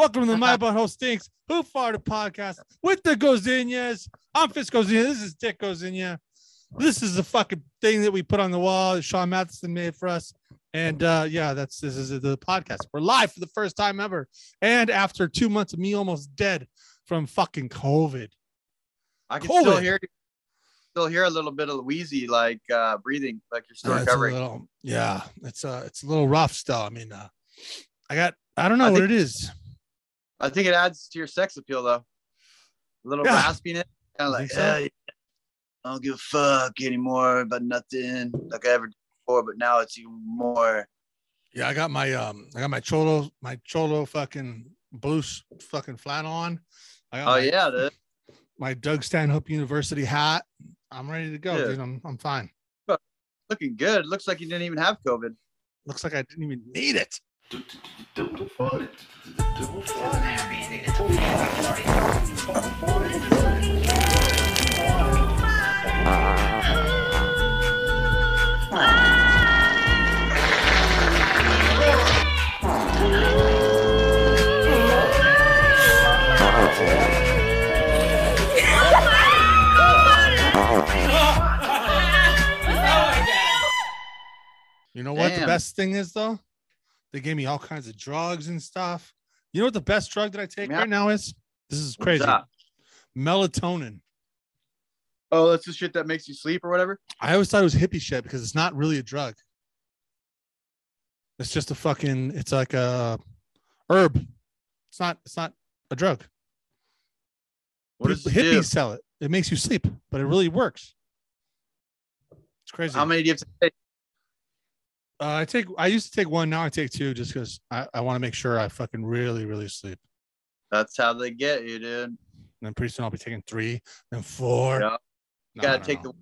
Welcome to the My Butthole Stinks, Who Farted? Podcast with the Gozinyas. I'm Fisco Zinha. This is Dick Gozinha. This is the fucking thing that we put on the wall that Sean Matheson made for us. And this is the podcast. We're live for the first time ever. And after 2 months of me almost dead from fucking COVID. I can still hear you. Still hear a little bit of wheezy, like breathing, like you're still recovering. It's a little rough still. I mean, I don't know what it is. I think it adds to your sex appeal, though. A little raspiness, kind of like, so. I don't give a fuck anymore about nothing like I ever did before, but now it's even more. Yeah, I got my cholo fucking blue fucking flannel on. My Doug Stanhope University hat. I'm ready to go, dude. I'm fine. Looking good. Looks like you didn't even have COVID. Looks like I didn't even need it. You know what the best thing is, though? They gave me all kinds of drugs and stuff. You know what the best drug that I take right now is? This is crazy. Melatonin. Oh, that's the shit that makes you sleep or whatever? I always thought it was hippie shit because it's not really a drug. It's just a fucking, it's like a herb. It's not a drug. Hippies sell it. It makes you sleep, but it really works. It's crazy. How many do you have to take? I used to take one. Now I take two just because I want to make sure I fucking really, really sleep. That's how they get you, dude. And then pretty soon I'll be taking three and four. Yep. You got to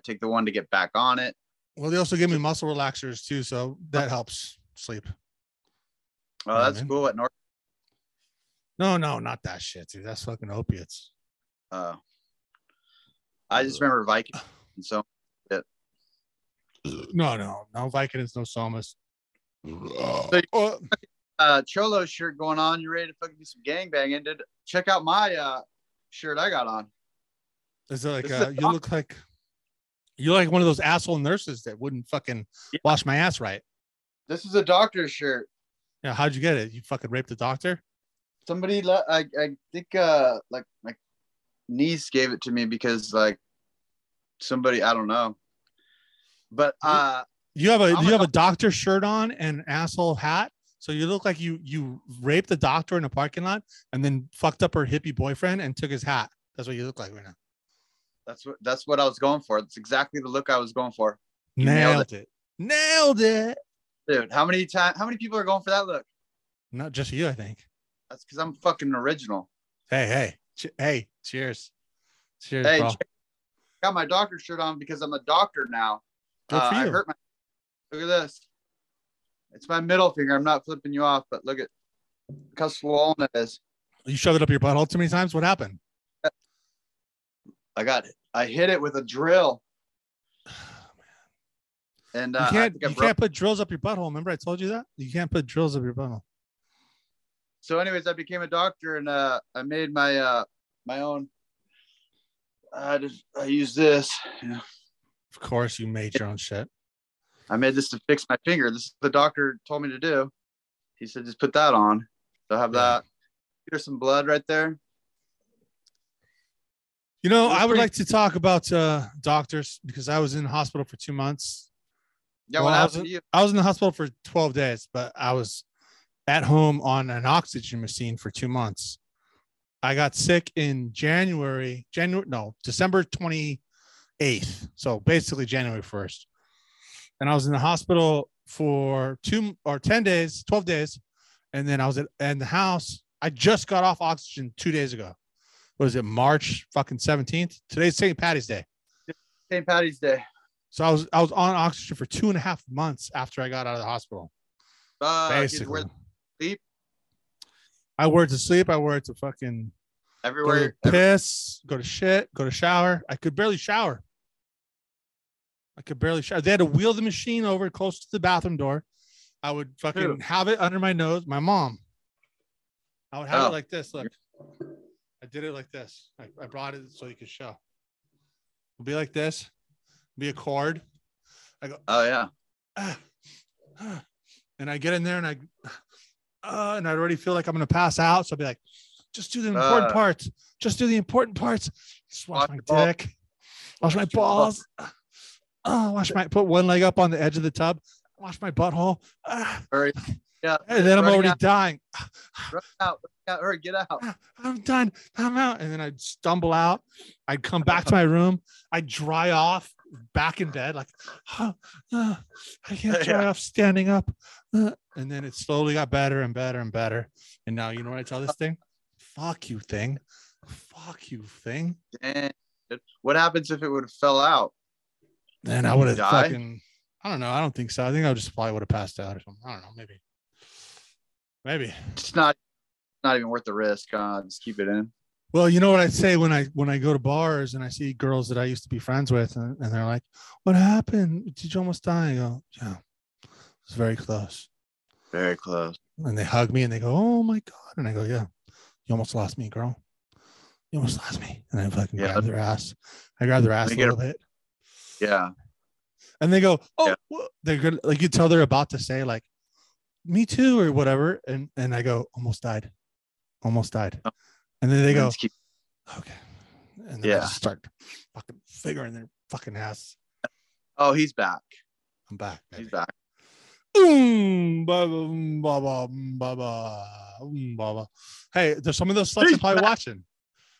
take the one to get back on it. Well, they also give me muscle relaxers too. So that helps sleep. Oh, you know that's cool. At North. No, not that shit, dude. That's fucking opiates. I just remember Viking. And so. No Vicodins, no Somas. So Cholo shirt going on. You ready to fucking do some gangbanging? Dude, check out my shirt I got on. Is it like you look like you're like one of those asshole nurses that wouldn't fucking wash my ass right? This is a doctor's shirt. Yeah, how'd you get it? You fucking raped the doctor? Somebody, I think like my niece gave it to me because like somebody, I don't know. But you have a doctor shirt on and an asshole hat, so you look like you raped the doctor in a parking lot and then fucked up her hippie boyfriend and took his hat. That's what you look like right now. That's what I was going for. That's exactly the look I was going for. Nailed it, dude. How many people are going for that look? Not just you, I think. That's because I'm fucking original. Hey! Cheers, hey, bro. Got my doctor shirt on because I'm a doctor now. I hurt my. Look at this. It's my middle finger. I'm not flipping you off, but look at how swollen it is. You shoved it up your butthole too many times. What happened? I got it. I hit it with a drill. Oh, man. And you can't put drills up your butthole. Remember, I told you that you can't put drills up your butthole. So, anyways, I became a doctor and I made my my own. I use this. Yeah. Of course, you made your own shit. I made this to fix my finger. This is what the doctor told me to do. He said, just put that on. So I have that. There's some blood right there. You know, I would like to talk about doctors because I was in the hospital for 2 months. Yeah, well, I was in the hospital for 12 days, but I was at home on an oxygen machine for 2 months. I got sick in December 28th. So basically January 1st. And I was in the hospital for 12 days. And then I was in the house. I just got off oxygen 2 days ago. What is it? March fucking 17th. Today's St. Patty's Day. St. Patty's Day. So I was on oxygen for 2.5 months after I got out of the hospital. Basically. Sleep? I wore it to sleep. I wore it to fucking everywhere. Go to piss, go to shit, go to shower. I could barely shower. They had to wheel the machine over close to the bathroom door. I would fucking have it under my nose. My mom, I would have it like this. Look, I did it like this. I brought it so you could show. It'll be like this. It'll be a chord. I go, oh yeah. And I get in there and I already feel like I'm gonna pass out. So I'll be like, just do the important parts. Just do the important parts. Just wash my dick. Wash my balls. Put one leg up on the edge of the tub. Wash my butthole. Yeah. And then I'm already dying. Run out. Hurry, get out. I'm done. I'm out. And then I'd stumble out. I'd come back to my room. I'd dry off back in bed. Like, I can't dry off standing up. And then it slowly got better and better and better. And now, you know what I tell this thing? Fuck you, thing. Fuck you, thing. And what happens if it would have fell out? Then I would have fucking, I don't know. I don't think so. I think I just probably would have passed out or something. I don't know. Maybe. It's not even worth the risk. Just keep it in. Well, you know what I say when I go to bars and I see girls that I used to be friends with, and they're like, "What happened? Did you almost die?" I go, "Yeah, it was very close." Very close. And they hug me and they go, "Oh my god!" And I go, "Yeah, you almost lost me, girl. You almost lost me." And I fucking grab their ass. I grab their ass a little bit. Yeah. And they go, "Oh," they're good. Like you tell they're about to say like, "Me too" or whatever, and I go, almost died, and then they go, "Okay," and then I just start fucking figuring their fucking ass. Oh, he's back. I'm back. Baby. He's back. Hey, there's some of those sluts are probably watching.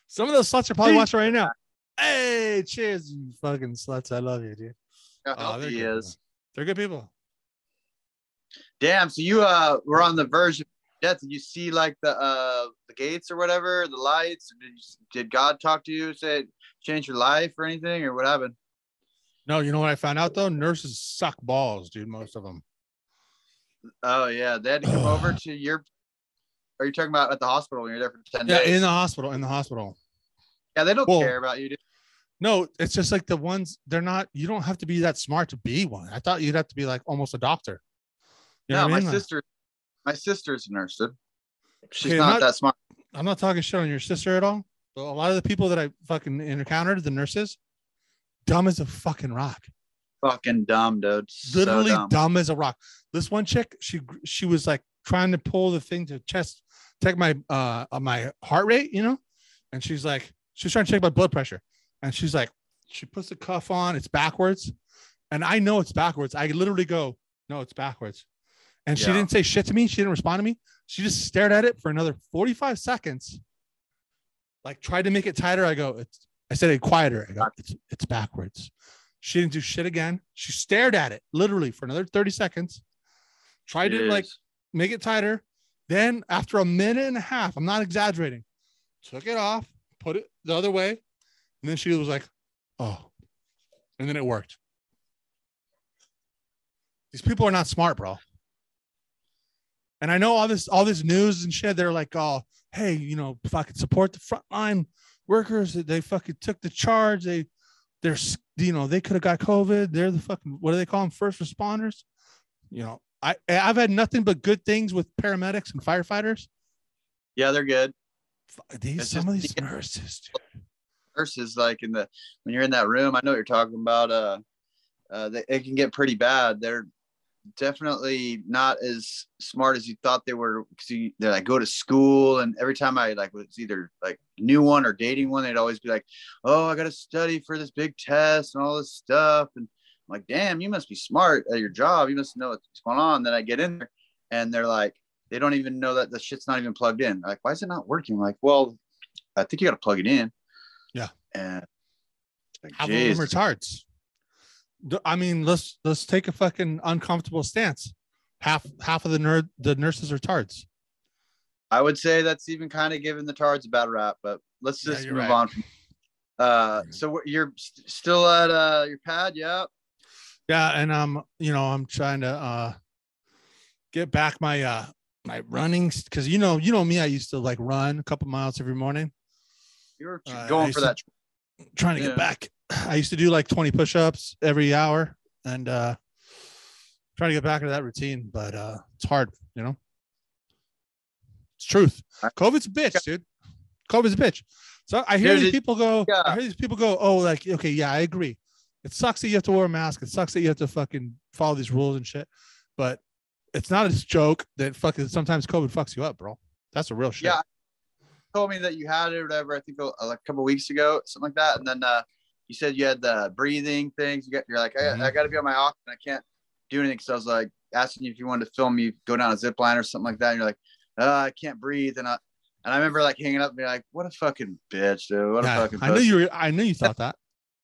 Some of those sluts are probably watching right now. Hey, cheers, you fucking sluts! I love you, dude. Oh, he is. They're good people. Damn, so you were on the verge of death. Did you see like the gates or whatever, the lights? Did God talk to you, say change your life or anything, or what happened? No, you know what I found out though? Nurses suck balls, dude, most of them. Oh yeah, they had to come over to your, are you talking about at the hospital when you're there for 10 days? Yeah, in the hospital. Yeah, they don't care about you, dude. No, it's just like the ones, they're not, you don't have to be that smart to be one. I thought you'd have to be like almost a doctor. You know my sister's a nurse, dude. She's not that smart. I'm not talking shit on your sister at all. But a lot of the people that I fucking encountered, the nurses, dumb as a fucking rock. Fucking dumb, dude. Literally so dumb as a rock. This one chick, she was like trying to pull the thing to chest, check my heart rate, you know? And she's trying to check my blood pressure. And she's like, she puts the cuff on, it's backwards. And I know it's backwards. I literally go, "No, it's backwards." And she didn't say shit to me. She didn't respond to me. She just stared at it for another 45 seconds. Like tried to make it tighter. I go, I said it quieter. I go, it's backwards. She didn't do shit again. She stared at it literally for another 30 seconds. Tried to like make it tighter. Then after a minute and a half, I'm not exaggerating, took it off, put it the other way. And then she was like, "Oh," and then it worked. These people are not smart, bro. And I know all this news and shit. They're like, "Oh, hey, you know, fucking support the frontline workers. They fucking took the charge. They're, you know, they could have got COVID. They're the fucking, what do they call them? First responders." You know, I've had nothing but good things with paramedics and firefighters. Yeah, they're good. Some of these nurses, dude. Nurses, like when you're in that room, I know what you're talking about. It can get pretty bad. They're definitely not as smart as you thought they were, because they like go to school, and every time I like was either like knew one or dating one, they'd always be like, "Oh, I gotta study for this big test and all this stuff," and I'm like, "Damn, you must be smart at your job, you must know what's going on." Then I get in there and they're like, they don't even know that the shit's not even plugged in. Like, "Why is it not working?" I'm like, "Well, I think you gotta plug it in." Yeah. And like, how many of them are retards? I mean, let's take a fucking uncomfortable stance. Half of the nurses are tards. I would say that's even kind of giving the tards a bad rap, but let's just move on. So you're still at your pad, yeah? Yeah, and you know, I'm trying to get back my my running, because you know me, I used to like run a couple miles every morning. You're going for that. Trying to get back. I used to do like 20 push-ups every hour, and trying to get back into that routine, but it's hard, you know. It's truth. COVID's a bitch, dude. COVID's a bitch. So I hear these people go, oh, like, okay, yeah, I agree. It sucks that you have to wear a mask. It sucks that you have to fucking follow these rules and shit. But it's not a joke that fucking sometimes COVID fucks you up, bro. That's the real shit. Yeah. Told me that you had it or whatever, I think like a couple of weeks ago, something like that. And then you said you had the breathing things. You're like, I got to be on my oxygen. I can't do anything. So I was like asking you if you wanted to film me go down a zip line or something like that. And you're like, I can't breathe. And I remember like hanging up and being like, what a fucking bitch, dude. What a fucking bitch. I knew you thought that.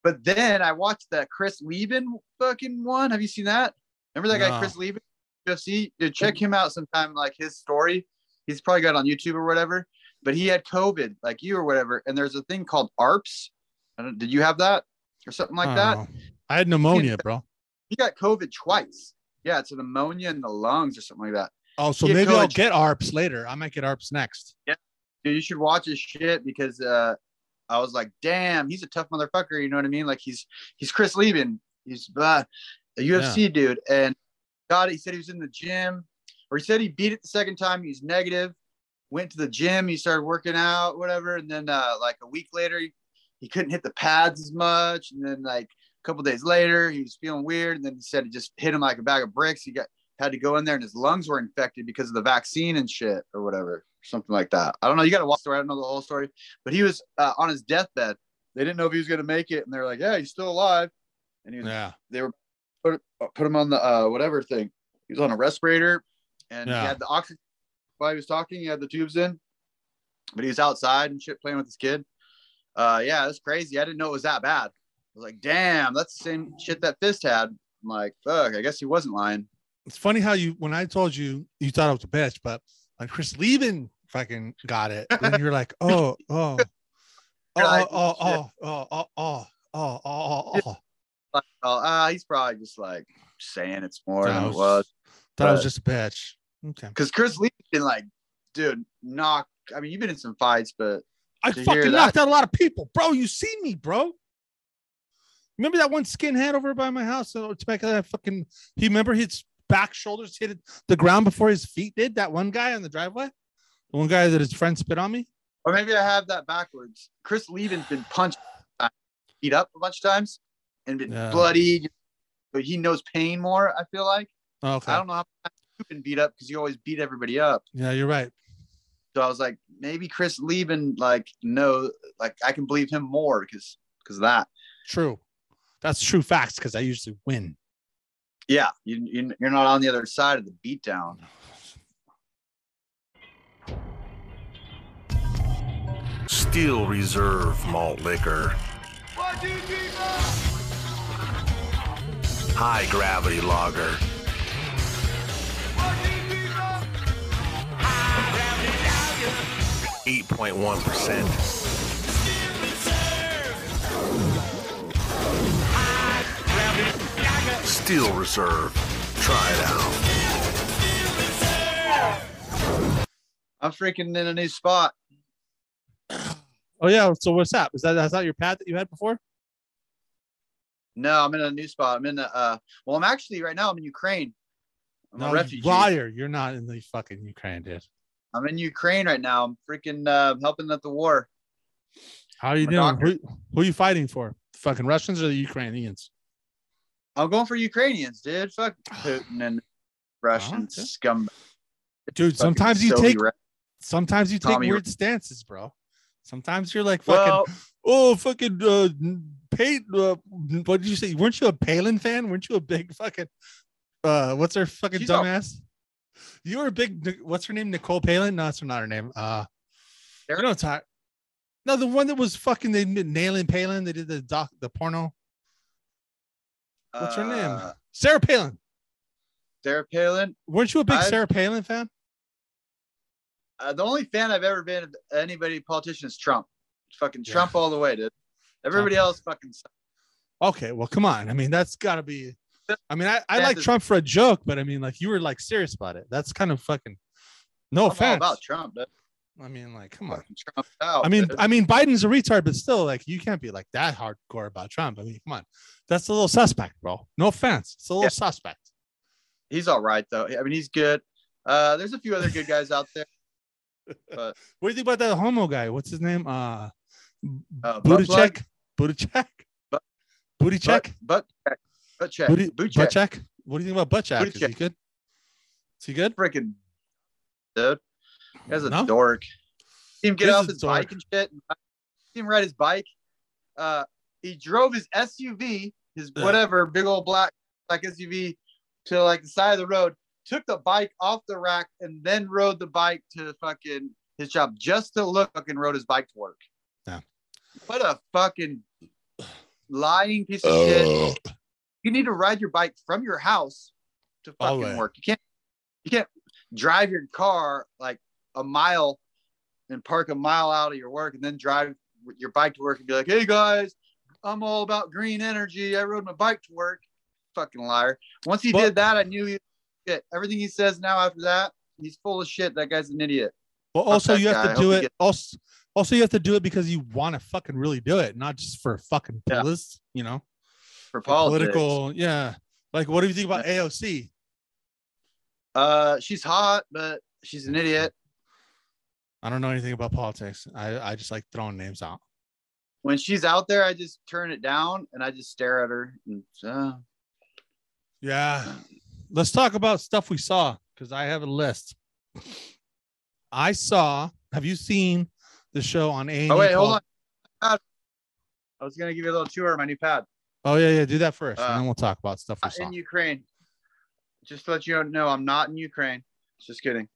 But then I watched that Chris Leben fucking one. Have you seen that? Remember that guy, Chris Leben? UFC? Dude, check him out sometime. Like his story. He's probably got it on YouTube or whatever. But he had COVID like you or whatever. And there's a thing called ARPS. Did you have that or something like that? Know. I had pneumonia, bro. He got COVID twice. Yeah, it's a pneumonia in the lungs or something like that. Oh, so maybe I'll get ARPS later. I might get ARPS next. Yeah. Dude, you should watch his shit because I was like, damn, he's a tough motherfucker. You know what I mean? Like he's Chris Leben. He's a UFC dude. And got it. He said he was in the gym, or he said he beat it the second time. He's negative. Went to the gym. He started working out, whatever. And then like a week later, he couldn't hit the pads as much. And then like a couple days later, he was feeling weird. And then he said it just hit him like a bag of bricks. He had to go in there and his lungs were infected because of the vaccine and shit or whatever. Something like that. I don't know. You got to watch the story. I don't know the whole story, but he was on his deathbed. They didn't know if he was going to make it. And they're like, yeah, he's still alive. And he was, they were put him on the whatever thing. He was on a respirator and he had the oxygen while he was talking. He had the tubes in, but he was outside and shit playing with his kid. That's crazy. I didn't know it was that bad. I was like, damn, that's the same shit that Fist had. I'm like, fuck, I guess he wasn't lying. It's funny how when I told you, you thought I was a bitch, but like Chris Leben fucking got it. And you're like, he's probably just like saying it's more than it was. Thought I was just a bitch. Okay. Because Chris Lee's been like, dude, knocked. I mean, you've been in some fights, but I fucking knocked out a lot of people, bro. You see me, bro. Remember that one skinhead over by my house? Temecula, that fucking. He remember his back shoulders hit the ground before his feet did. That one guy on the driveway, the one guy that his friend spit on me. Or maybe I have that backwards. Chris Leben's been punched, beat up a bunch of times, and been bloody. But he knows pain more. I feel like. Okay. I don't know how you've been beat up because you always beat everybody up. Yeah, you're right. So I was like, maybe Chris Leben, like, no, like I can believe him more because of that. True. That's true facts because I usually win. Yeah, you're not on the other side of the beatdown. Steel Reserve malt liquor. High gravity lager. High gravity lager. 8.1%. Steel Reserve. Try it out. I'm freaking in a new spot. Oh, yeah. So what's up? That's not your pad that you had before? No, I'm in a new spot. I'm in the, I'm actually right now, I'm in Ukraine. I'm a refugee. Liar. You're not in the fucking Ukraine, dude. I'm in Ukraine right now. I'm freaking helping at the war. How are you doing? Who are you fighting for? The fucking Russians or the Ukrainians? I'm going for Ukrainians, dude. Fuck Putin and Russian scum. Dude, sometimes you take weird stances, bro. Sometimes you're like fucking what did you say? Weren't you a Palin fan? Weren't you a big fucking what's her fucking dumbass? You were a big what's her name? Nicole Palin? No, that's not her name. You know, no, the one that was fucking nailing Palin, they did the porno. What's her name? Sarah Palin. Sarah Palin. Weren't you a big Sarah Palin fan? The only fan I've ever been of anybody politician is Trump. Fucking Trump all the way, dude. Everybody else fucking sucks. Okay, well, come on. I mean, that's got to be. I mean, I like Trump for a joke, but I mean, like you were like serious about it. That's kind of fucking. No offense. All about Trump, dude. I mean, like, come on. Out, I mean, Biden's a retard, but still, like, you can't be like that hardcore about Trump. I mean, come on, that's a little suspect, bro. No offense, it's a little suspect. He's all right, though. I mean, he's good. There's a few other good guys out there. But what do you think about that homo guy? What's his name? Buttigieg. Buttigieg. Buttigieg. Buttigieg. What do you think about Buttigieg? Is he good? Is he good? Freaking dude. That's a dork. See him get off his bike and shit. See him ride his bike. He drove his SUV, his whatever big old black SUV, to like the side of the road. Took the bike off the rack and then rode the bike to fucking his job just to look and rode his bike to work. Yeah. What a fucking lying piece of shit. You need to ride your bike from your house to fucking work. You can't drive your car like a mile and park a mile out of your work and then drive your bike to work and be like, hey guys, I'm all about green energy. I rode my bike to work. Fucking liar. Once he did that, I knew he shit. Everything he says now after that, he's full of shit. That guy's an idiot. Well, also you have to do it. Also, you have to do it because you want to fucking really do it, not just for fucking politics, you know, for political. Yeah. Like, what do you think about AOC? She's hot, but she's an idiot. I don't know anything about politics. I just like throwing names out. When she's out there, I just turn it down and I just stare at her. And, yeah. Let's talk about stuff we saw, because I have a list. I saw, have you seen the show on A&E? Oh, wait, hold on. I was going to give you a little tour of my new pad. Oh, yeah, do that first, and then we'll talk about stuff we saw. In Ukraine. Just to let you know, I'm not in Ukraine. Just kidding.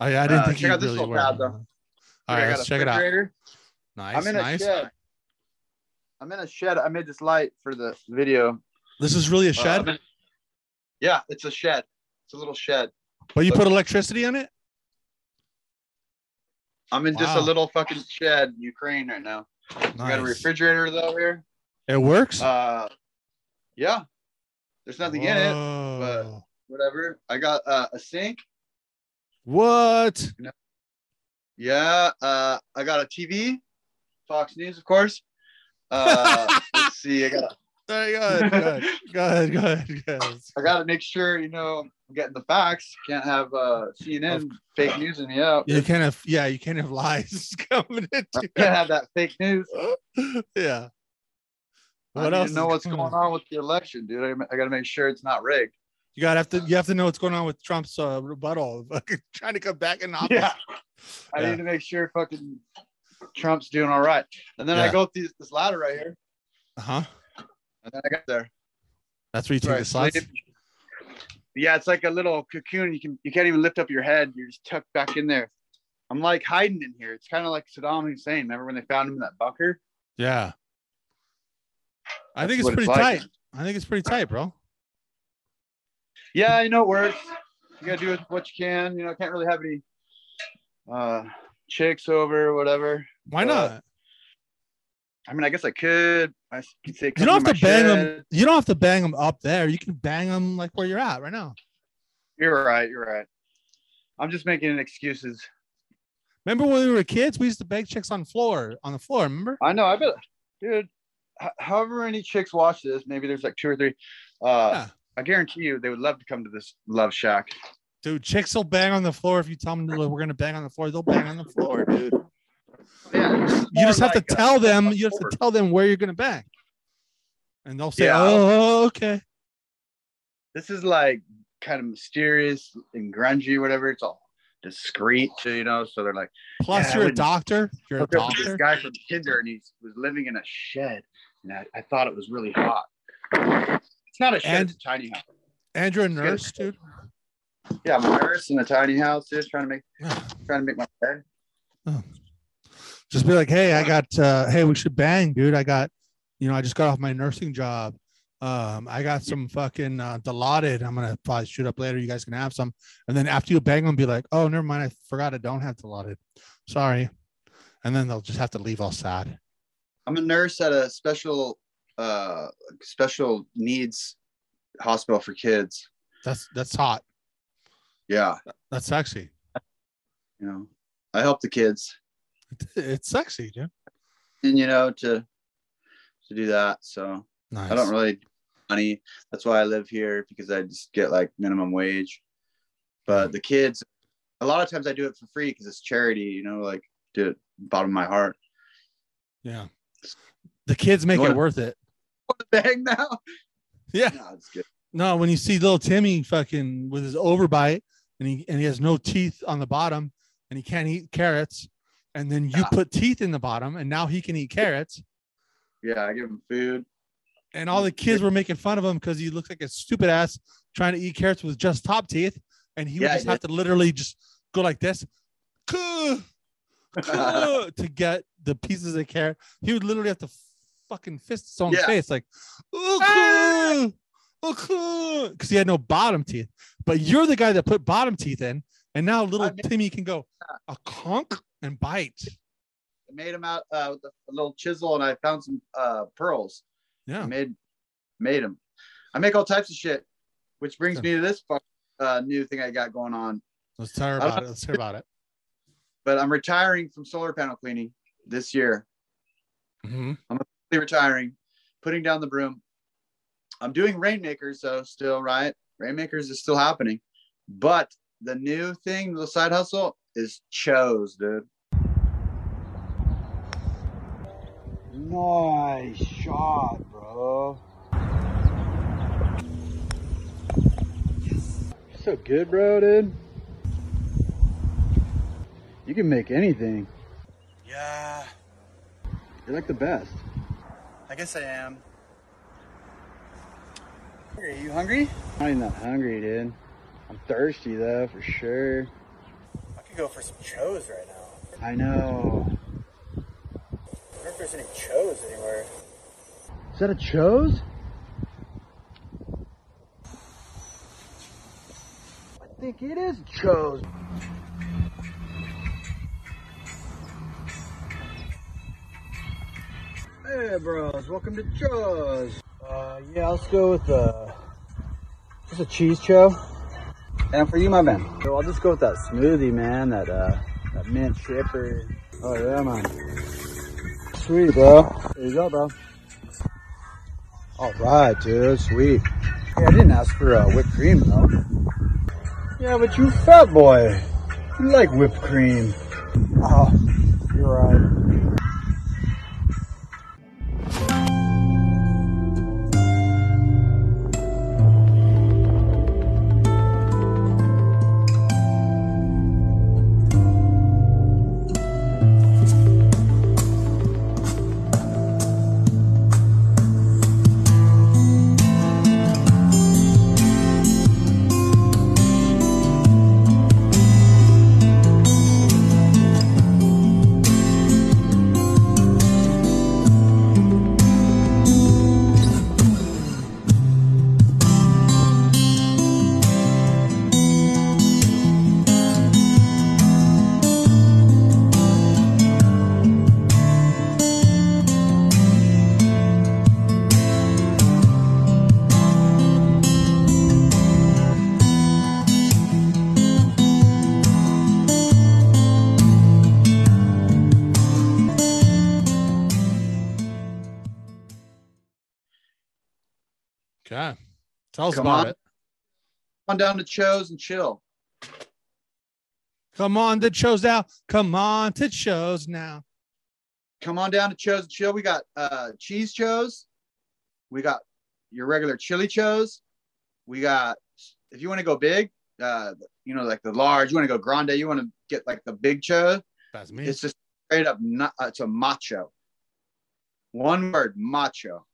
Oh, yeah, I didn't think you really were. Check out this little pad, though. All right, let's check it out. Nice, I'm in a shed. I'm in a shed. I made this light for the video. This is really a shed? Yeah, it's a shed. It's a little shed. But you put electricity in it? I'm in just a little fucking shed in Ukraine right now. Nice. Got a refrigerator though here. It works? Yeah. There's nothing in it, but whatever. I got a sink. What? Yeah. I got a TV. Fox News, of course. Let's see. I got a Go ahead, guys. I gotta make sure I'm getting the facts. Can't have CNN fake news in me out. You can't have you can't have lies coming in. You can't have that fake news. Yeah. What else? I need to know what's going on with the election, dude. I gotta make sure it's not rigged. You have to know what's going on with Trump's rebuttal. Trying to come back in office. Yeah. I need to make sure fucking Trump's doing all right. And then I go through this ladder right here. And then I got there. That's where you take the slides? Yeah, it's like a little cocoon. You can't even lift up your head. You're just tucked back in there. I'm like hiding in here. It's kind of like Saddam Hussein. Remember when they found him in that bunker? Yeah. I think it's pretty tight. I think it's pretty tight, bro. Yeah, it works. You got to do what you can. I can't really have any chicks over or whatever. Why not? I mean, I guess I could. I could say you don't have to bang them. You don't have to bang them up there. You can bang them like where you're at right now. You're right. I'm just making excuses. Remember when we were kids, we used to bang chicks on the floor. Remember? I know. I bet, dude. However many chicks watch this, maybe there's like 2 or 3. I guarantee you, they would love to come to this love shack. Dude, chicks will bang on the floor if you tell them we're gonna bang on the floor. They'll bang on the floor, dude. Yeah, you just have to tell them. You have to tell them where you're gonna bang, and they'll say, "Oh, okay." This is like kind of mysterious and grungy, whatever. It's all discreet, too. So they're like, "Plus, you're a doctor. You're a doctor." This guy from Tinder, and he was living in a shed, and I thought it was really hot. It's not a shed; it's a tiny house. And you're a nurse, dude. Yeah, I'm a nurse in a tiny house, dude. Trying to make my bed. Oh. Just be like, hey, we should bang, dude. I just got off my nursing job. I got some fucking Dilaudid. I'm going to probably shoot up later. You guys can have some. And then after you bang them, be like, oh, never mind. I forgot I don't have Dilaudid. Sorry. And then they'll just have to leave all sad. I'm a nurse at a special needs hospital for kids. That's hot. Yeah. That's sexy. I help the kids. It's sexy, dude. And to do that. So nice. I don't really do money. That's why I live here, because I just get like minimum wage. But the kids a lot of times I do it for free because it's charity, you know, like do it bottom of my heart. Yeah. The kids make it worth it. What the heck now? Yeah. No, it's good. No, when you see little Timmy fucking with his overbite and he has no teeth on the bottom and he can't eat carrots, and then you put teeth in the bottom and now he can eat carrots. Yeah, I give him food. And all the kids were making fun of him because he looked like a stupid ass trying to eat carrots with just top teeth. And he would just have to literally just go like this to get the pieces of carrot. He would literally have to fucking fist his own face like, because he had no bottom teeth. But you're the guy that put bottom teeth in. And now little Timmy can go a conk and bite. I made him out with a little chisel, and I found some pearls. Yeah, I made them. I make all types of shit, which brings me to this new thing I got going on. Let's hear about it. But I'm retiring from solar panel cleaning this year. Mm-hmm. I'm retiring, putting down the broom. I'm doing rainmakers, though, still, right? Rainmakers is still happening. But the new thing, the side hustle, is Cho's, dude. Nice shot, bro. Yes. You're so good, bro, dude. You can make anything. Yeah. You're like the best. I guess I am. Are you hungry? I'm not even that hungry, dude. I'm thirsty, though, for sure. I could go for some Cho's right now. I know. I wonder if there's any Cho's anywhere. Is that a Cho's? I think it is Cho's. Hey, bros, welcome to Cho's. Yeah, let's go with just a cheese Cho. And for you, my man. So I'll just go with that smoothie, man. That mint chipper. Oh yeah, man. Sweet, bro. There you go, bro. All right, dude. Sweet. Yeah, I didn't ask for whipped cream, though. Yeah, but you fat boy. You like whipped cream. Oh, you're right. Come on down to Cho's and chill. Come on to Cho's now. Come on to Cho's now. Come on down to Cho's and chill. We got cheese Cho's. We got your regular chili Cho's. We got, if you want to go big, you know, like the large, you want to go grande, you want to get like the big Cho. That's me. It's just straight up, it's a macho. One word, macho.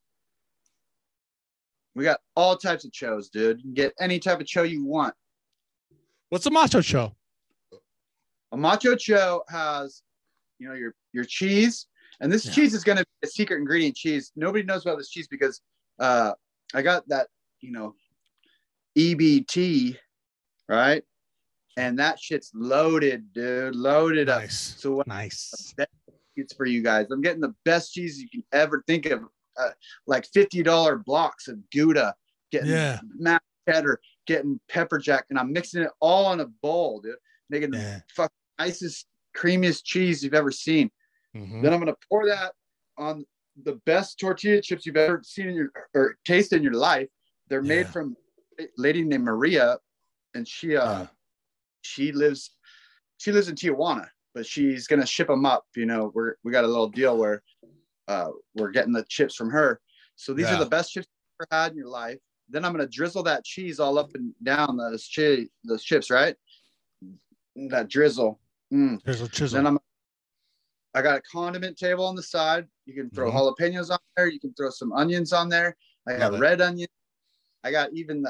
We got all types of Cho's, dude. You can get any type of Cho you want. What's a macho Cho? A macho Cho has, you know, your cheese. And this cheese is going to be a secret ingredient cheese. Nobody knows about this cheese because I got that, you know, EBT, right? And that shit's loaded, dude. Loaded up. So what it's for you guys. I'm getting the best cheese you can ever think of. Like $50 blocks of Gouda, getting mac cheddar, getting pepper jack, and I'm mixing it all in a bowl, dude, making the fucking nicest, creamiest cheese you've ever seen. Mm-hmm. Then I'm gonna pour that on the best tortilla chips you've ever seen in your or tasted in your life. They're made from a lady named Maria, and she lives she lives in Tijuana, but she's going to ship them up. You know, we got a little deal where we're getting the chips from her. So these are the best chips you've ever had in your life. Then I'm going to drizzle that cheese all up and down those chips, right? That drizzle. Mm. Drizzle. Then I got a condiment table on the side. You can throw jalapenos on there. You can throw some onions on there. I got red onion. I got even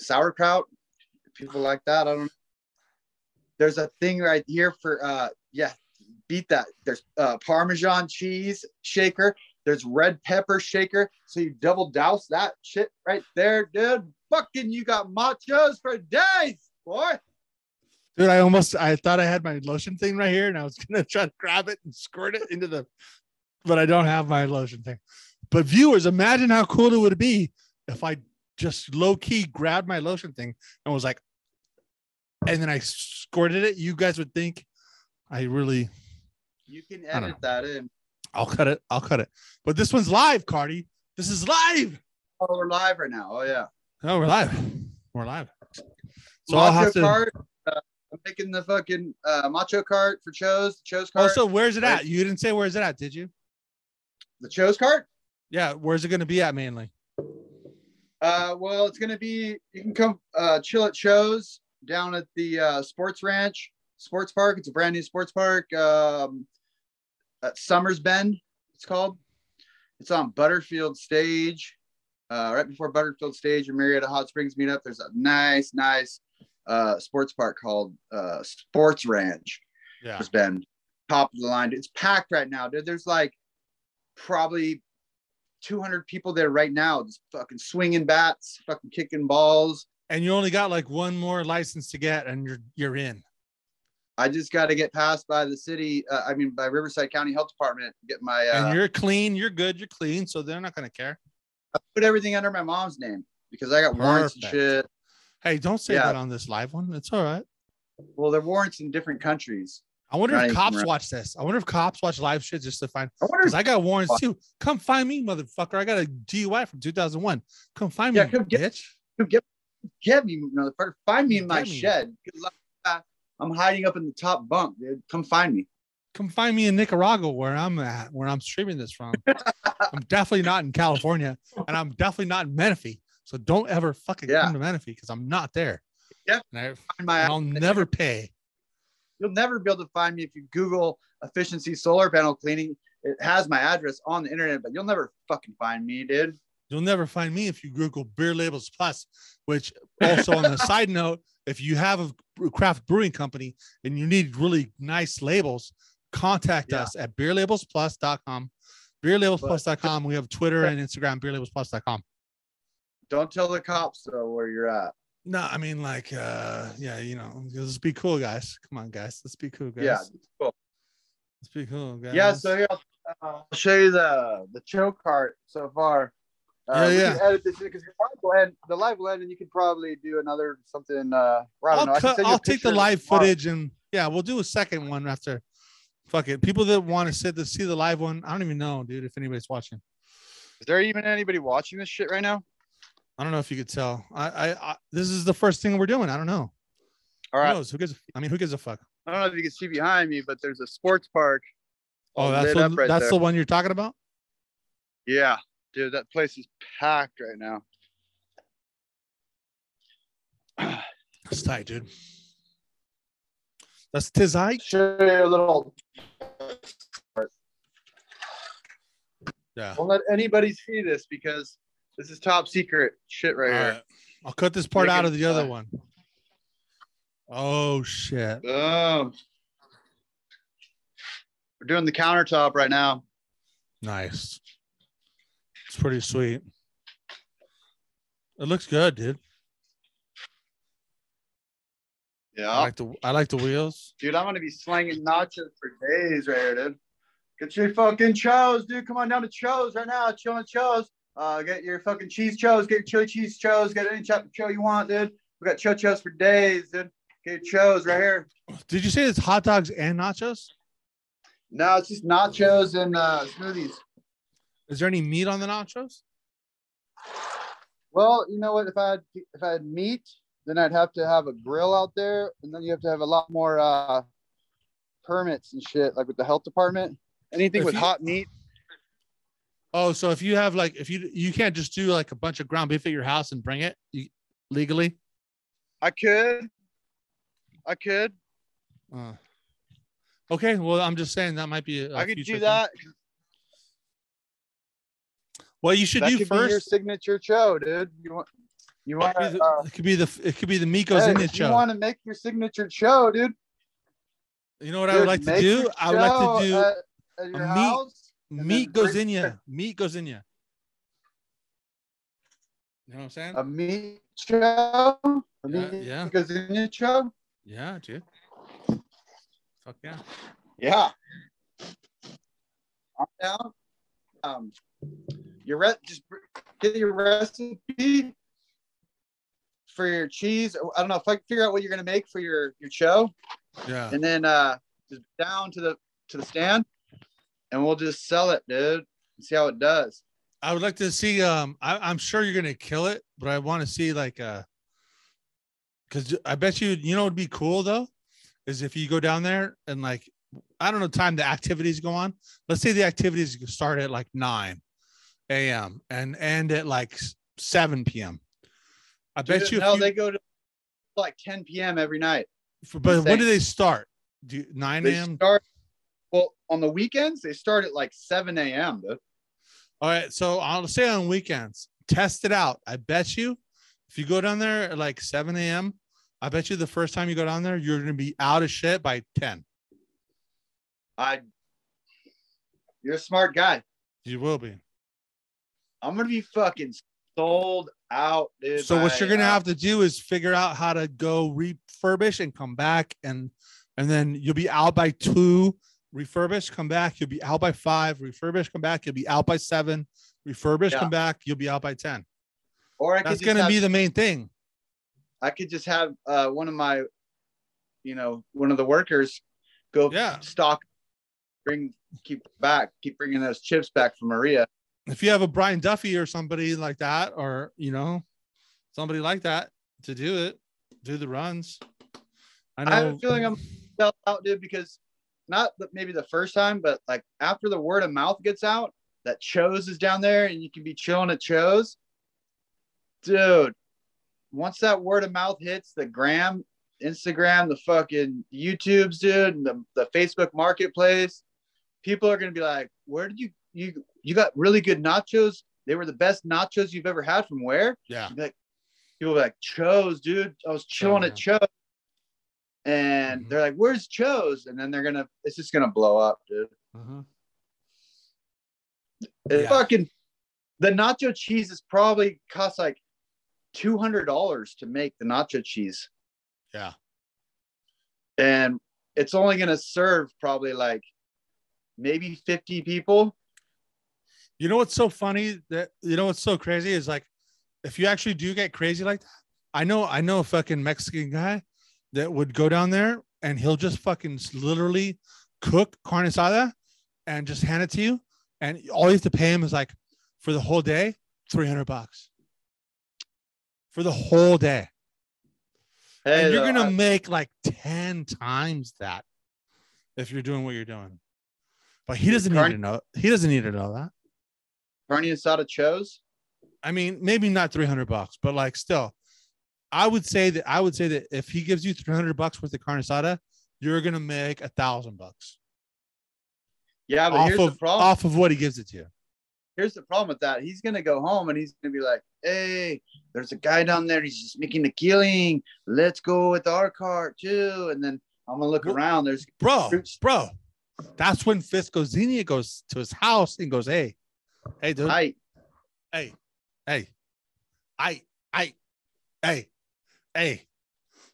sauerkraut. People like that. I don't know. There's a thing right here for, beat that. There's Parmesan cheese shaker. There's red pepper shaker. So you double douse that shit right there, dude. Fucking you got machos for days, boy. Dude, I thought I had my lotion thing right here and I was going to try to grab it and squirt it into but I don't have my lotion thing. But viewers, imagine how cool it would be if I just low key grabbed my lotion thing and was like, and then I squirted it. You guys would think you can edit that in. I'll cut it. But this one's live, Cardi. This is live. Oh, we're live right now. Oh, yeah. No, we're live. So I'll have to. I'm making the fucking macho cart for Cho's cart. Also, where's it at? You didn't say where's it at, did you? The Cho's cart? Yeah, where's it going to be at mainly? Well, it's going to be, you can come chill at Cho's down at the Sports Ranch Sports Park. It's a brand new sports park. At Summers Bend, it's called. It's on Butterfield Stage. Right before Butterfield Stage and Maria Hot Springs meet up, there's a nice sports park called Sports Ranch. Yeah, it's been top of the line. It's packed right now, dude. There's like probably 200 people there right now, just fucking swinging bats, fucking kicking balls. And you only got like one more license to get, and you're in. I just got to get passed by the city. By Riverside County Health Department. Get my. And you're clean. You're good. You're clean. So they're not gonna care. I put everything under my mom's name because I got warrants and shit. Hey, don't say that on this live one. It's all right. Well, they're warrants in different countries. I wonder if cops watch this. I wonder if cops watch live shit just to find. I got warrants too. Come find me, motherfucker. I got a DUI from 2001. Come find me, bitch. Get me, motherfucker. Find me in my shed. Good luck with that. I'm hiding up in the top bunk, dude. Come find me. Come find me in Nicaragua where I'm at, where I'm streaming this from. I'm definitely not in California, and I'm definitely not in Menifee. So don't ever fucking come to Menifee because I'm not there. Yep. And I'll never pay. You'll never be able to find me if you Google efficiency solar panel cleaning. It has my address on the internet, but you'll never fucking find me, dude. You'll never find me if you Google beer labels plus, which also on the side note, if you have a craft brewing company and you need really nice labels, contact us at beerlabelsplus.com. Beerlabelsplus.com. We have Twitter and Instagram, beerlabelsplus.com. Don't tell the cops though where you're at. No, I mean like let's be cool, guys. Come on, guys. Let's be cool, guys. Yeah, cool. Let's be cool, guys. Yeah, so here I'll show you the choke cart so far. We can edit this because the live will end, and you could probably do another something. I'll take the live footage, and we'll do a second one after. Fuck it, people that want to sit to see the live one, I don't even know, dude, if anybody's watching. Is there even anybody watching this shit right now? I don't know if you could tell. I this is the first thing we're doing. I don't know. All right, who gives a fuck? I don't know if you can see behind me, but there's a sports park. Oh, that's the one you're talking about. Yeah. Dude, that place is packed right now. That's tight, dude. That's tight. Sure, a little. Yeah. Don't let anybody see this because this is top secret shit right here. I'll cut this part out of the other one. Oh shit. Boom. We're doing the countertop right now. Nice. It's pretty sweet. It looks good, dude. Yeah, I like the wheels, dude. I'm gonna be slanging nachos for days right here, dude. Get your fucking Cho's, dude. Come on down to Cho's right now. Chill on Cho's. Get your fucking cheese Cho's. Get your chili cheese Cho's. Get any type of Cho you want, dude. We got Cho's for days, dude. Get Cho's right here. Did you say it's hot dogs and nachos? No, it's just nachos and smoothies. Is there any meat on the nachos? Well, you know what? If I had meat, Then I'd have to have a grill out there, and then you have to have a lot more permits and shit, like with the health department. Anything with hot meat. Oh, so if you have like, if you can't just do like a bunch of ground beef at your house and bring it legally. I could. Okay, well, I'm just saying that might be. I could do that. Well, you should do first. That could be your signature show, dude. You want? It could be the Miko's in the show. You want to make your signature show, dude? You know what I would like to do? I would like to do at your house, meat Gozinya. Meat Gozinya. You know what I'm saying? A meat show. A meat Gozinya show. Yeah, dude. Fuck yeah. Yeah. I'm down. Just get your recipe for your cheese. I don't know if I can figure out what you're gonna make for your show. Yeah. And then just down to the stand, and we'll just sell it, dude. And see how it does. I would like to see. I'm sure you're gonna kill it, but I want to see like because I bet you know it'd be cool though, is if you go down there and like, I don't know, time the activities go on. Let's say the activities start at like 9 a.m. and end at like 7 p.m. I dude, bet you hell they go to like 10 p.m. every night. But when do they start? 9 a.m. Well, on the weekends they start at like 7 a.m. dude. All right, so I'll say on weekends, test it out. I bet you, if you go down there at like 7 a.m., I bet you the first time you go down there, you're gonna be out of shit by 10. You're a smart guy. You will be. I'm gonna be fucking sold out, dude. So what you're gonna have to do is figure out how to go refurbish and come back, and then you'll be out by 2. Refurbish, come back. You'll be out by 5. Refurbish, come back. You'll be out by 7. Refurbish, come back. You'll be out by 10. Or that's gonna be the main thing. I could just have one of the workers go stock, keep bringing those chips back for Maria. If you have a Brian Duffy or somebody like that, or, you know, somebody like that to do the runs. I have a feeling I'm sell out, dude, because not maybe the first time, but like after the word of mouth gets out that Cho's is down there and you can be chilling at Cho's, dude. Once that word of mouth hits the gram, Instagram, the fucking YouTubes, dude, and the Facebook marketplace, people are going to be like, where did you got really good nachos? They were the best nachos you've ever had. From where? Yeah. Like, people are like, Cho's, dude. I was chilling at Cho's. And they're like, where's Cho's? And then it's just going to blow up, dude. The nacho cheese is probably costs like $200 to make the nacho cheese. Yeah. And it's only going to serve probably like maybe 50 people. You know what's so funny, that you know what's so crazy is like, if you actually do get crazy like that, I know a fucking Mexican guy that would go down there and he'll just fucking literally cook carne asada and just hand it to you, and all you have to pay him is like, for the whole day, $300. For the whole day. Hey, and you're going to make like 10 times that if you're doing what you're doing. But he doesn't need to know. He doesn't need to know that. Carne asada Cho's? I mean, maybe not $300, but like still, I would say that if he gives you $300 worth of carne asada, you're going to make $1,000. Yeah, but here's the problem. Off of what he gives it to you. Here's the problem with that. He's going to go home and he's going to be like, hey, there's a guy down there. He's just making a killing. Let's go with our cart too. And then I'm going to look around. There's bro. That's when Fisco Zinha goes to his house and goes, hey, dude. Hey.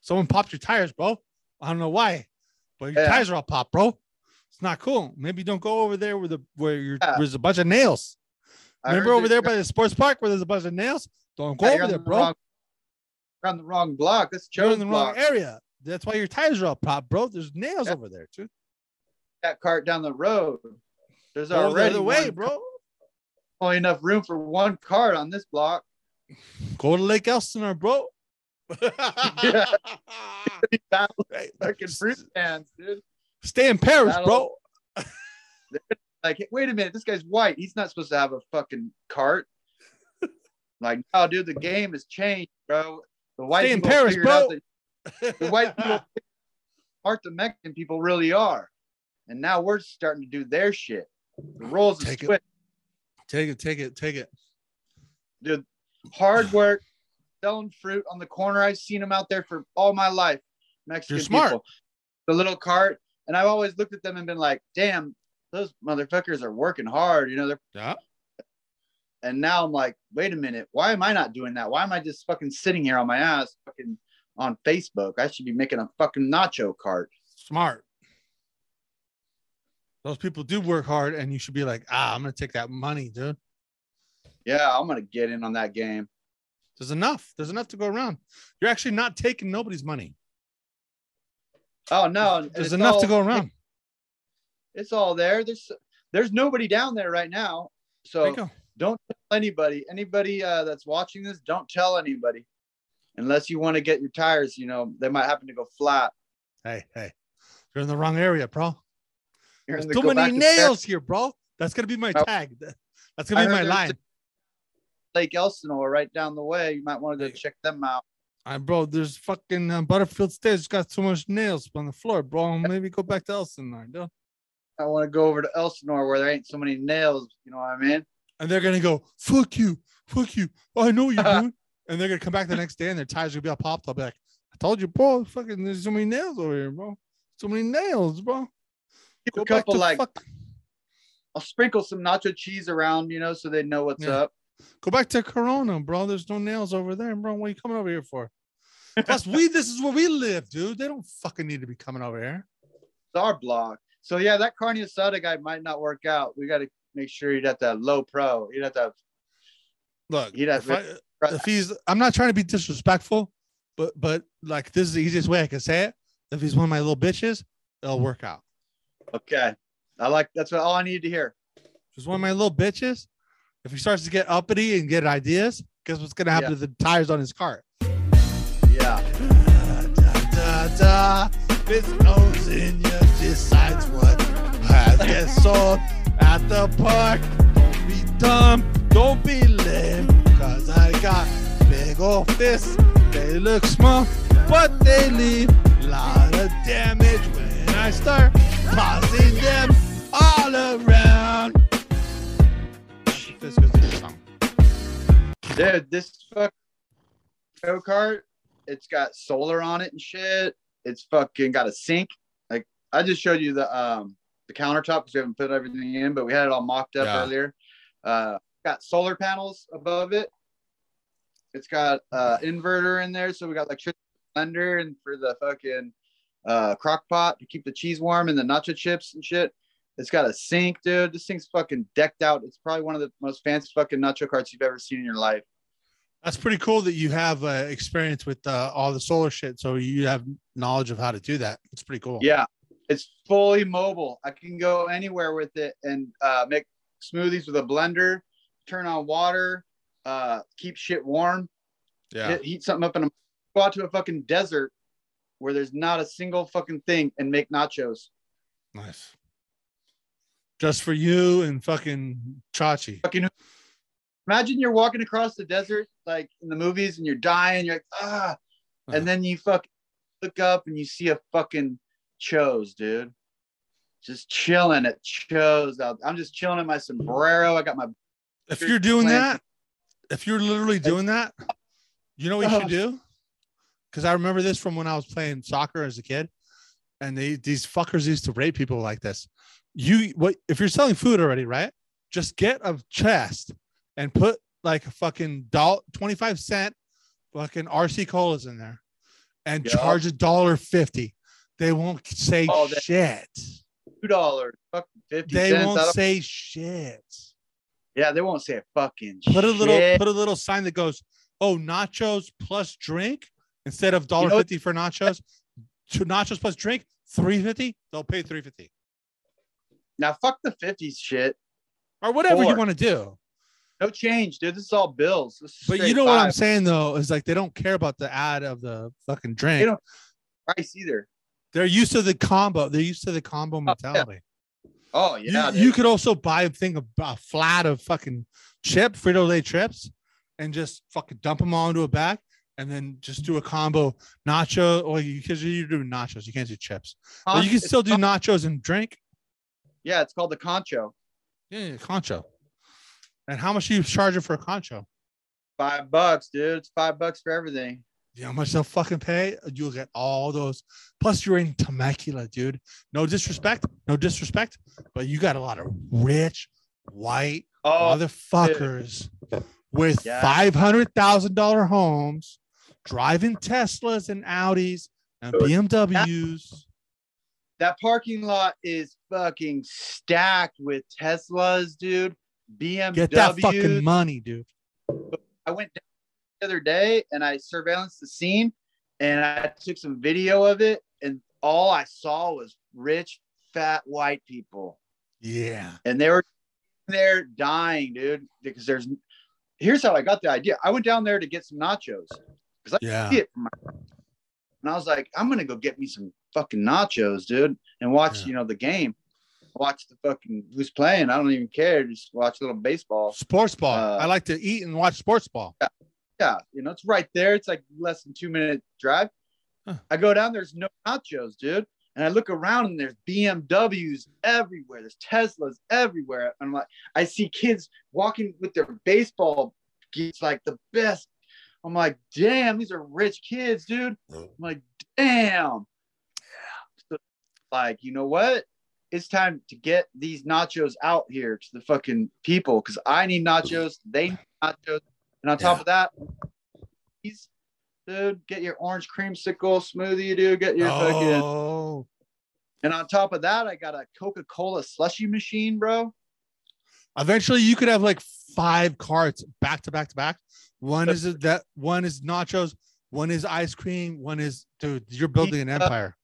Someone popped your tires, bro. I don't know why, but your tires are all popped, bro. It's not cool. Maybe don't go over there where there's a bunch of nails. Remember over there by the sports park where there's a bunch of nails? Don't go over there, bro. You're on the wrong block. That's Cho's in the wrong area. That's why your tires are all popped, bro. There's nails over there, too. That cart down the road. There's already the way, bro. Only enough room for one cart on this block. Go to Lake Elsinore, bro. Yeah. Fucking fruit stands, dude. Stay in Paris, bro. Like, wait a minute, this guy's white. He's not supposed to have a fucking cart. Like, oh, dude, the game has changed, bro. The white Stay in Paris, bro. The white people aren't the Mexican people really are. And now we're starting to do their shit. The roles are switched. Take it. Dude, hard work, selling fruit on the corner. I've seen them out there for all my life. Mexican You're smart. People. The little cart. And I've always looked at them and been like, damn, those motherfuckers are working hard. You know, they're. Yeah. And now I'm like, wait a minute. Why am I not doing that? Why am I just fucking sitting here on my ass fucking on Facebook? I should be making a fucking nacho cart. Smart. Those people do work hard, and you should be like, ah, I'm going to take that money, dude. Yeah, I'm going to get in on that game. There's enough. There's enough to go around. You're actually not taking nobody's money. Oh, no. There's enough to go around. It's all there. There's nobody down there right now. So don't tell anybody. Anybody that's watching this, don't tell anybody. Unless you want to get your tires, you know, they might happen to go flat. Hey, you're in the wrong area, bro. There's too many nails here, bro. That's going to be my tag. That's going to be my line. Lake Elsinore right down the way. You might want to go check them out. All right, bro, there's fucking Butterfield Stage. Got so much nails on the floor, bro. Maybe go back to Elsinore, dude. I want to go over to Elsinore where there ain't so many nails. You know what I mean? And they're going to go, fuck you. Fuck you. Oh, I know what you're doing. And they're going to come back the next day and their tires going to be all popped up. Like, I told you, bro, fucking there's so many nails over here, bro. So many nails, bro. Go a couple like I'll sprinkle some nacho cheese around, you know, so they know what's up. Go back to Corona, bro. There's no nails over there, bro. What are you coming over here for? Plus, this is where we live, dude. They don't fucking need to be coming over here. It's our block. So yeah, that carne asada guy might not work out. We got to make sure he'd have that low pro. He'd have to look. He'd have if he's. I'm not trying to be disrespectful, but like this is the easiest way I can say it. If he's one of my little bitches, it'll work out. Okay, that's all I need to hear. Just one of my little bitches. If he starts to get uppity and get ideas, guess what's gonna happen to the tires on his cart? Yeah. Fist Gozinya decides what has get sold at the park. Don't be dumb, don't be lame, cause I got big old fists. They look small, but they leave a lot of damage when I start tossing them all around. Dude, this fucking go kart, it's got solar on it and shit. It's fucking got a sink. Like I just showed you the countertop because we haven't put everything in, but we had it all mocked up earlier. Got solar panels above it. It's got inverter in there, so we got electricity under and for the fucking crock pot to keep the cheese warm and the nacho chips and shit. It's got a sink, dude. This thing's fucking decked out. It's probably one of the most fancy fucking nacho carts you've ever seen in your life. That's pretty cool that you have experience with all the solar shit, so you have knowledge of how to do that. It's pretty cool. Yeah, it's fully mobile. I can go anywhere with it and make smoothies with a blender, turn on water, keep shit warm. Yeah, heat something up and go out to a fucking desert where there's not a single fucking thing and make nachos. Nice. Just for you and fucking Chachi. Fucking imagine you're walking across the desert like in the movies and you're dying. You're like, ah. And then you fucking look up and you see a fucking Cho's, dude. Just chilling at Cho's. I'm just chilling in my sombrero. I got my. If you're doing that, if you're literally doing that, you know what you should do? Because I remember this from when I was playing soccer as a kid, and these fuckers used to rape people like this. If you're selling food already, right? Just get a chest and put like a fucking 25-cent fucking RC colas in there, and charge $1.50. They won't say shit. $2, fucking 50 cents. They won't say shit. Yeah, they won't say a fucking. Put a little sign that goes, "Oh, nachos plus drink." Instead of $1.50 for nachos, nachos plus drink, $3.50, they'll pay $3.50. Now fuck the 50s shit. Or whatever you want to do. No change, dude. This is all bills. But you know what I'm saying, though, is like they don't care about the ad of the fucking drink. They don't price either. They're used to the combo. They're used to the combo mentality. Oh, yeah. You could also buy a flat of fucking Frito-Lay chips and just fucking dump them all into a bag and then just do a combo nacho. Or you do nachos. You can't do chips. But you can still do nachos and drink. Yeah, it's called the concho. Yeah, concho. And how much are you charging for a concho? $5, dude. It's $5 for everything. You know how much they'll fucking pay? You'll get all those. Plus, you're in Temecula, dude. No disrespect, but you got a lot of rich, white motherfuckers with $500,000 homes, driving Teslas and Audis and BMWs. That parking lot is fucking stacked with Teslas, dude. BMWs. Get that fucking money, dude. I went down the other day and I surveillanced the scene and I took some video of it, and all I saw was rich, fat, white people. Yeah. And they were there dying, dude, because here's how I got the idea. I went down there to get some nachos because I could see it from my... And I was like, I'm going to go get me some fucking nachos, dude, and watch, the game. Watch the fucking who's playing. I don't even care. Just watch a little baseball. Sports ball. I like to eat and watch sports ball. Yeah. It's right there. It's like less than 2-minute drive. Huh. I go down. There's no nachos, dude. And I look around and there's BMWs everywhere. There's Teslas everywhere. And I'm like, I see kids walking with their baseball gear. It's like the best. I'm like, damn, these are rich kids, dude. I'm like, damn. So, like, you know what? It's time to get these nachos out here to the fucking people because I need nachos. They need nachos. And on top of that, please, dude, get your orange creamsicle smoothie, dude. Get your fucking. And on top of that, I got a Coca-Cola slushie machine, bro. Eventually, you could have like 5 carts back to back to back. One is nachos, one is ice cream, one is, dude, you're building an empire.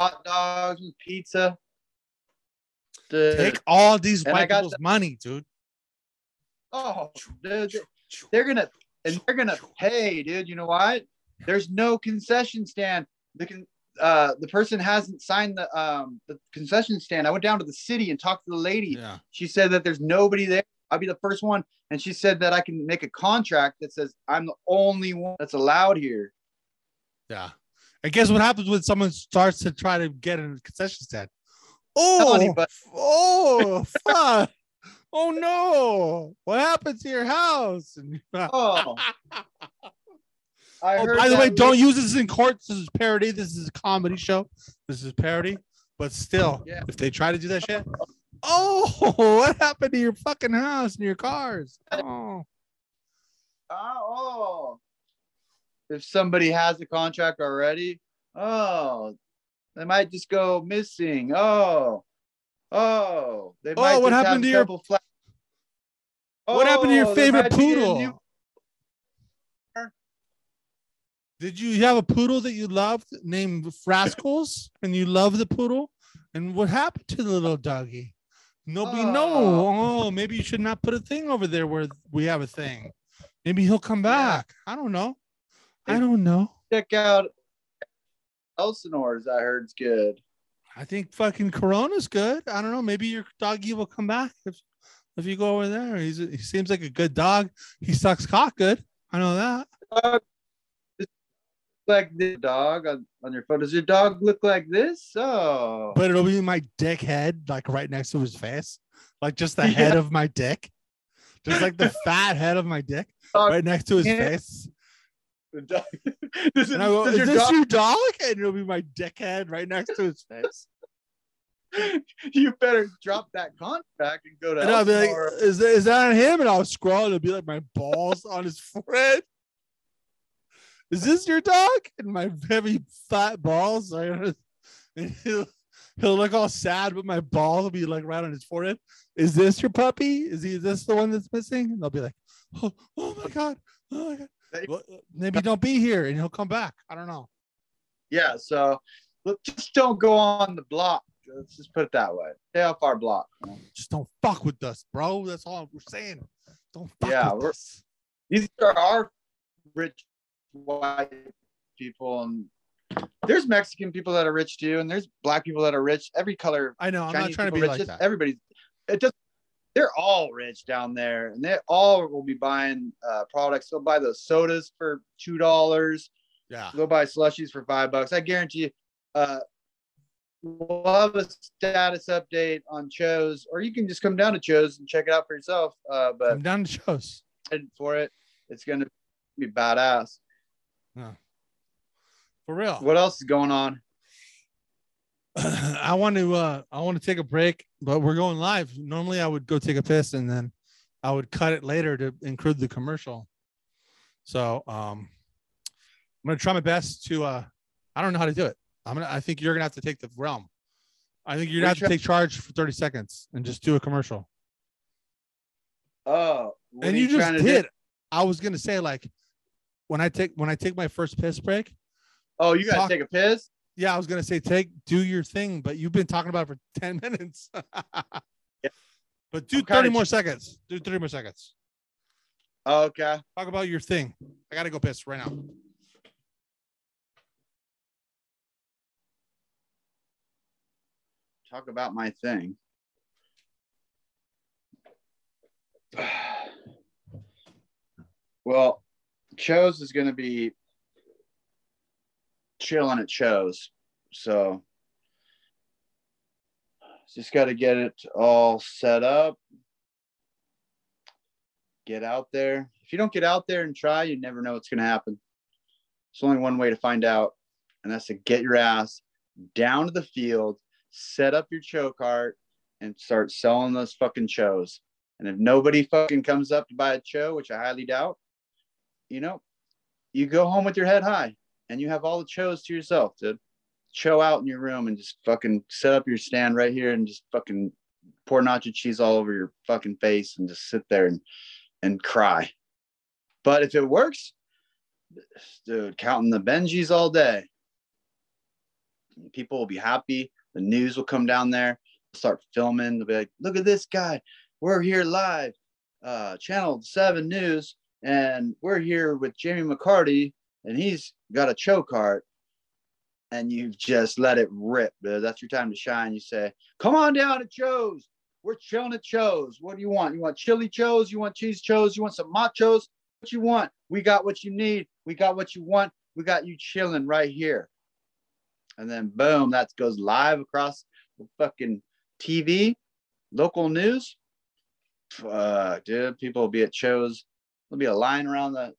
Hot dogs and pizza. Dude. Take all these white people's money, dude. Oh, dude, they're gonna pay, dude. You know why? There's no concession stand. The person hasn't signed the concession stand. I went down to the city and talked to the lady. Yeah. She said that there's nobody there. I'll be the first one, and she said that I can make a contract that says I'm the only one that's allowed here. Yeah, and guess what happens when someone starts to try to get a concession stand? Oh, fuck. Oh, no. What happened to your house? By the way, don't use this in court. This is parody. This is a comedy show. This is parody. But still, if they try to do that shit. Oh, what happened to your fucking house and your cars? Oh. If somebody has a contract already. Oh. They might just go missing. What happened to your flat? What happened to your favorite poodle? Did you have a poodle that you loved named Rascals, and you loved the poodle? And what happened to the little doggy? Nobody knows. Oh, maybe you should not put a thing over there where we have a thing. Maybe he'll come back. Yeah. I don't know. Check out. Elsinore's, I heard, is good. I think fucking Corona's good. I don't know. Maybe your doggy will come back if you go over there. He seems like a good dog. He sucks cock good. I know that. Like the dog on your phone. Does your dog look like this? Oh. But it'll be my dick head, like right next to his face. Like just the head of my dick. Just like the fat head of my dick. Right next to his face. Is this your dog? And it'll be my dickhead right next to his face. You better drop that contract and go to. And I'll be like, is that him? And I'll scroll. It'll be like my balls on his forehead. Is this your dog? And my heavy fat balls. And he'll look all sad, but my balls will be like right on his forehead. Is this your puppy? Is this the one that's missing? And they'll be like, oh my god, oh my god. Well, maybe don't be here and he'll come back. I don't know. Yeah, so just don't go on the block. Let's just put it that way. Stay off our block. Just don't fuck with us, bro. That's all we're saying. Don't fuck with us. These are our rich white people, and there's Mexican people that are rich too, and there's black people that are rich. Every color. I know. I'm Chinese not trying to be rich. Like that. Everybody's. It does. They're all rich down there, and they all will be buying products. They'll buy those sodas for $2. Yeah. They'll buy slushies for $5. I guarantee you. We'll have a status update on Cho's, or you can just come down to Cho's and check it out for yourself. But I'm down to Cho's. For it, it's gonna be badass. Huh. For real. What else is going on? I want to take a break, but we're going live. Normally I would go take a piss and then I would cut it later to include the commercial. So I'm gonna try my best to I don't know how to do it. I think you're gonna have to take the realm. I think you're gonna have to take charge for 30 seconds and just do a commercial. Oh, and you just did. I was gonna say, like, when I take my first piss break. Oh, you gotta take a piss? Yeah, I was gonna say do your thing, but you've been talking about it for 10 minutes. Yeah. But do 30 more seconds. Do 30 more seconds. Oh, okay. Talk about your thing. I gotta go piss right now. Talk about my thing. Well, Cho's is going to be chilling at Cho's. So just got to get it all set up. Get out there. If you don't get out there and try, you never know what's going to happen. There's only one way to find out, and that's to get your ass down to the field, set up your Cho cart, and start selling those fucking Cho's. And if nobody fucking comes up to buy a Cho, which I highly doubt, you know, you go home with your head high and you have all the Cho's to yourself, dude. Cho out in your room and just fucking set up your stand right here and just fucking pour nacho cheese all over your fucking face and just sit there and cry. But if it works, dude, counting the Benjis all day. People will be happy. The news will come down there, start filming. They'll be like, look at this guy. We're here live, Channel 7 News, and we're here with Jamie McCarty, and he's got a Cho cart, and you've just let it rip, dude. That's your time to shine. You say, come on down to Cho's. We're chilling at Cho's. What do you want? You want chili Cho's? You want cheese Cho's? You want some machos? What you want? We got what you need. We got what you want. We got you chilling right here. And then boom, that goes live across the fucking TV, local news. Dude, people will be at Cho's. There'll be a line around the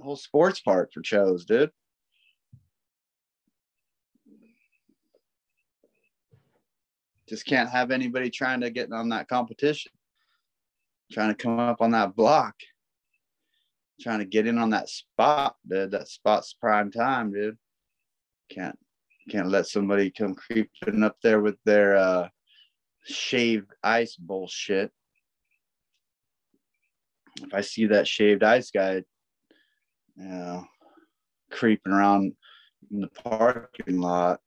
whole sports park for Cho's, dude. Just can't have anybody trying to get on that competition, trying to come up on that block, trying to get in on that spot, dude. That spot's prime time, dude. Can't let somebody come creeping up there with their shaved ice bullshit. If I see that shaved ice guy, you know, creeping around in the parking lot,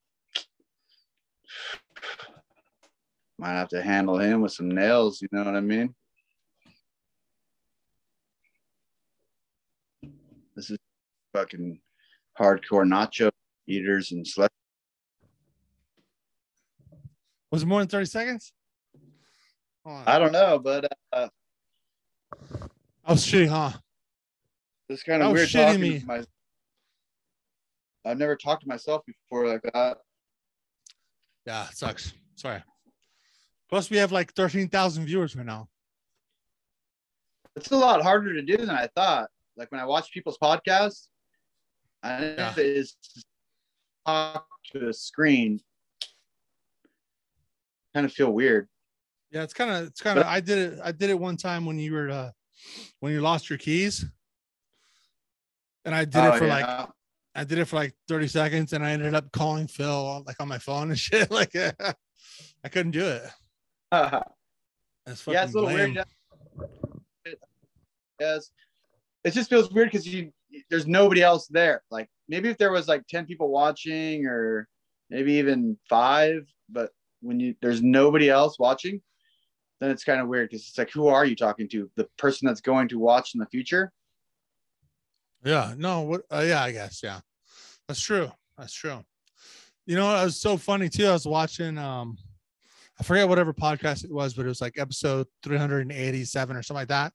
might have to handle him with some nails. You know what I mean? This is fucking hardcore nacho eaters and slut. Was it more than 30 seconds? I don't know, but I was shitty, huh? It's kind of weird talking to myself. I've never talked to myself before like that. Yeah, it sucks. Sorry. Plus, we have like 13,000 viewers right now. It's a lot harder to do than I thought. Like when I watch people's podcasts, I don't know if it is talk to the screen. Kind of feel weird. Yeah, it's kind of. I did it one time when you were when you lost your keys, and I did it for like 30 seconds, and I ended up calling Phil like on my phone and shit. Like I couldn't do it. That's yeah, it's a little lame. Weird. Yes, it just feels weird because there's nobody else there. Like maybe if there was like 10 people watching, or maybe even 5, but when there's nobody else watching, then it's kind of weird because it's like, who are you talking to? The person that's going to watch in the future? Yeah, no, what? Yeah, I guess, yeah. That's true. That's true. You know, it was so funny, too. I was watching, I forget whatever podcast it was, but it was like episode 387 or something like that.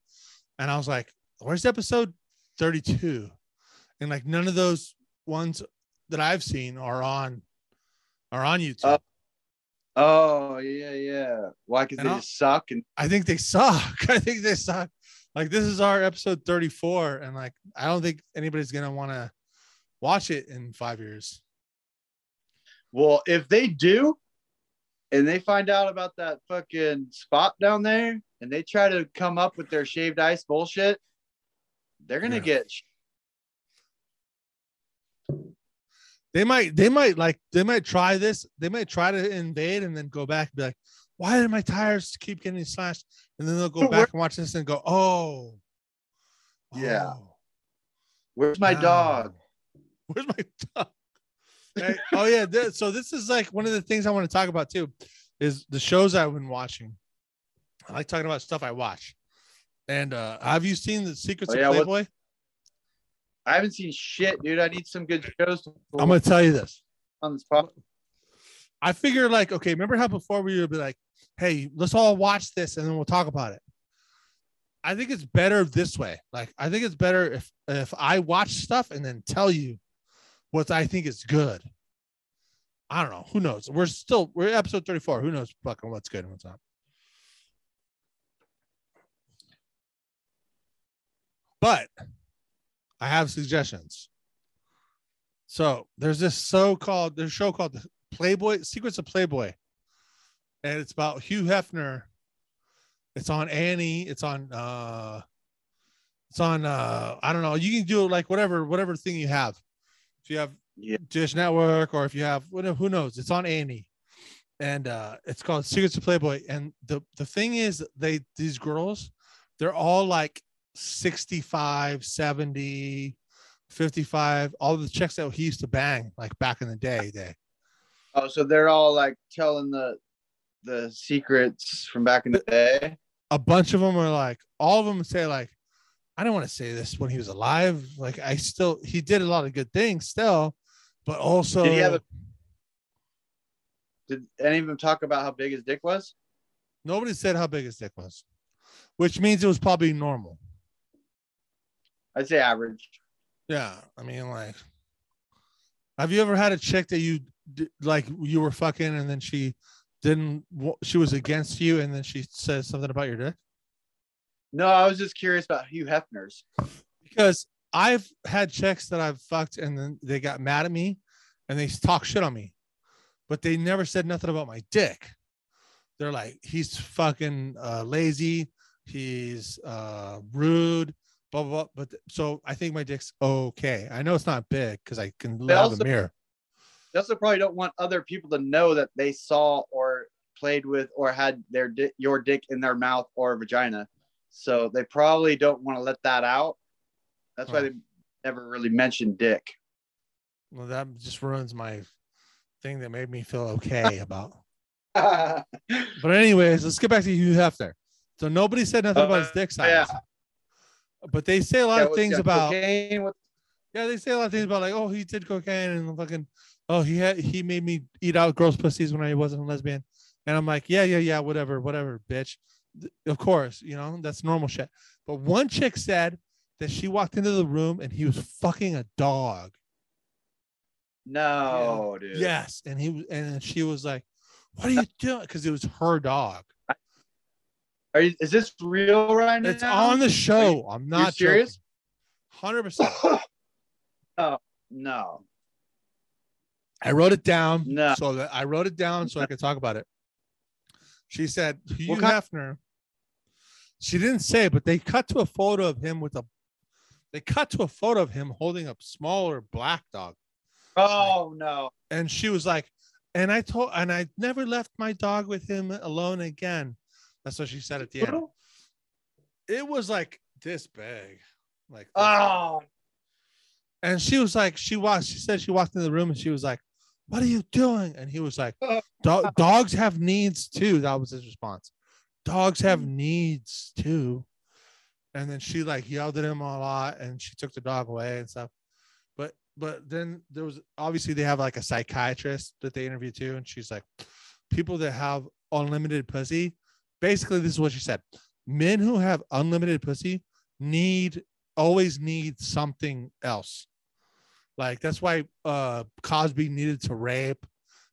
And I was like, where's episode 32? And like none of those ones that I've seen are on YouTube. Oh, yeah, yeah. Why? Because they just suck. And I think they suck. I think they suck. Like, this is our episode 34, and like I don't think anybody's gonna want to watch it in 5 years. Well, if they do, and they find out about that fucking spot down there, and they try to come up with their shaved ice bullshit, they're gonna get. They might try this. They might try to invade and then go back and be like, why did my tires keep getting slashed? And then they'll go back and watch this and go, oh yeah. Where's my dog? Where's my dog? Hey, oh, yeah. So this is like one of the things I want to talk about, too, is the shows I've been watching. I like talking about stuff I watch. And have you seen The Secrets of Playboy? I haven't seen shit, dude. I need some good shows. I'm going to tell you this. On this podcast. I figure, like, okay, remember how before we would be like, hey, let's all watch this and then we'll talk about it. I think it's better this way. Like, I think it's better if I watch stuff and then tell you what I think is good. I don't know. Who knows? We're episode 34. Who knows fucking what's good and what's not. But I have suggestions. So there's there's a show called the Playboy, Secrets of Playboy. And it's about Hugh Hefner. It's on Annie. It's on I don't know. You can do it like whatever thing you have. If you have Dish Network or if you have whatever, who knows? It's on Annie. And it's called Secrets of Playboy. And the thing is, these girls, they're all like 65, 70, 55, all the chicks that he used to bang like back in the day. Oh, so they're all like telling the secrets from back in the day. A bunch of them are like, all of them say like, I don't want to say this when he was alive. Like he did a lot of good things still, but also did any of them talk about how big his dick was? Nobody said how big his dick was, which means it was probably normal. I'd say average. Yeah. I mean, like, have you ever had a chick that you like you were fucking and then she was against you and then she says something about your dick? No, I was just curious about Hugh Hefner's. Because I've had chicks that I've fucked and then they got mad at me and they talk shit on me, but they never said nothing about my dick. They're like, he's fucking lazy. He's rude. Blah, blah, blah. But so I think my dick's okay. I know it's not big because I can look in the mirror. They also probably don't want other people to know that they saw or played with or had your dick in their mouth or vagina. So they probably don't want to let that out. That's why they never really mentioned dick. Well, that just ruins my thing that made me feel okay about. But anyways, let's get back to Hugh Hefner. So nobody said nothing about his dick size. Yeah. But they say a lot of things about cocaine. Yeah, they say a lot of things about like, oh, he did cocaine and fucking, oh, he made me eat out girls' pussies when I wasn't a lesbian. And I'm like, yeah, whatever, bitch. Of course, you know, that's normal shit. But one chick said that she walked into the room and he was fucking a dog. No, and, dude. Yes. And she was like, what are you doing? Because it was her dog. Is this real right now? It's on the show. I'm not serious. 100%. Oh, no. I wrote it down. No. So I could talk about it. She said, Hugh Hefner. She didn't say, but they cut to a photo of him holding a smaller black dog. Oh, like, no. And she was like, and I never left my dog with him alone again. That's what she said at the end. It was like this big. Like, oh. And she was like, she walked into the room and she was like, what are you doing? And he was like, dogs have needs too. That was his response. dogs have needs too. And then she like yelled at him a lot and she took the dog away and stuff. But then there was, obviously they have like a psychiatrist that they interviewed too. And she's like, people that have unlimited pussy, basically this is what she said. Men who have unlimited pussy always need something else. Like that's why Cosby needed to rape.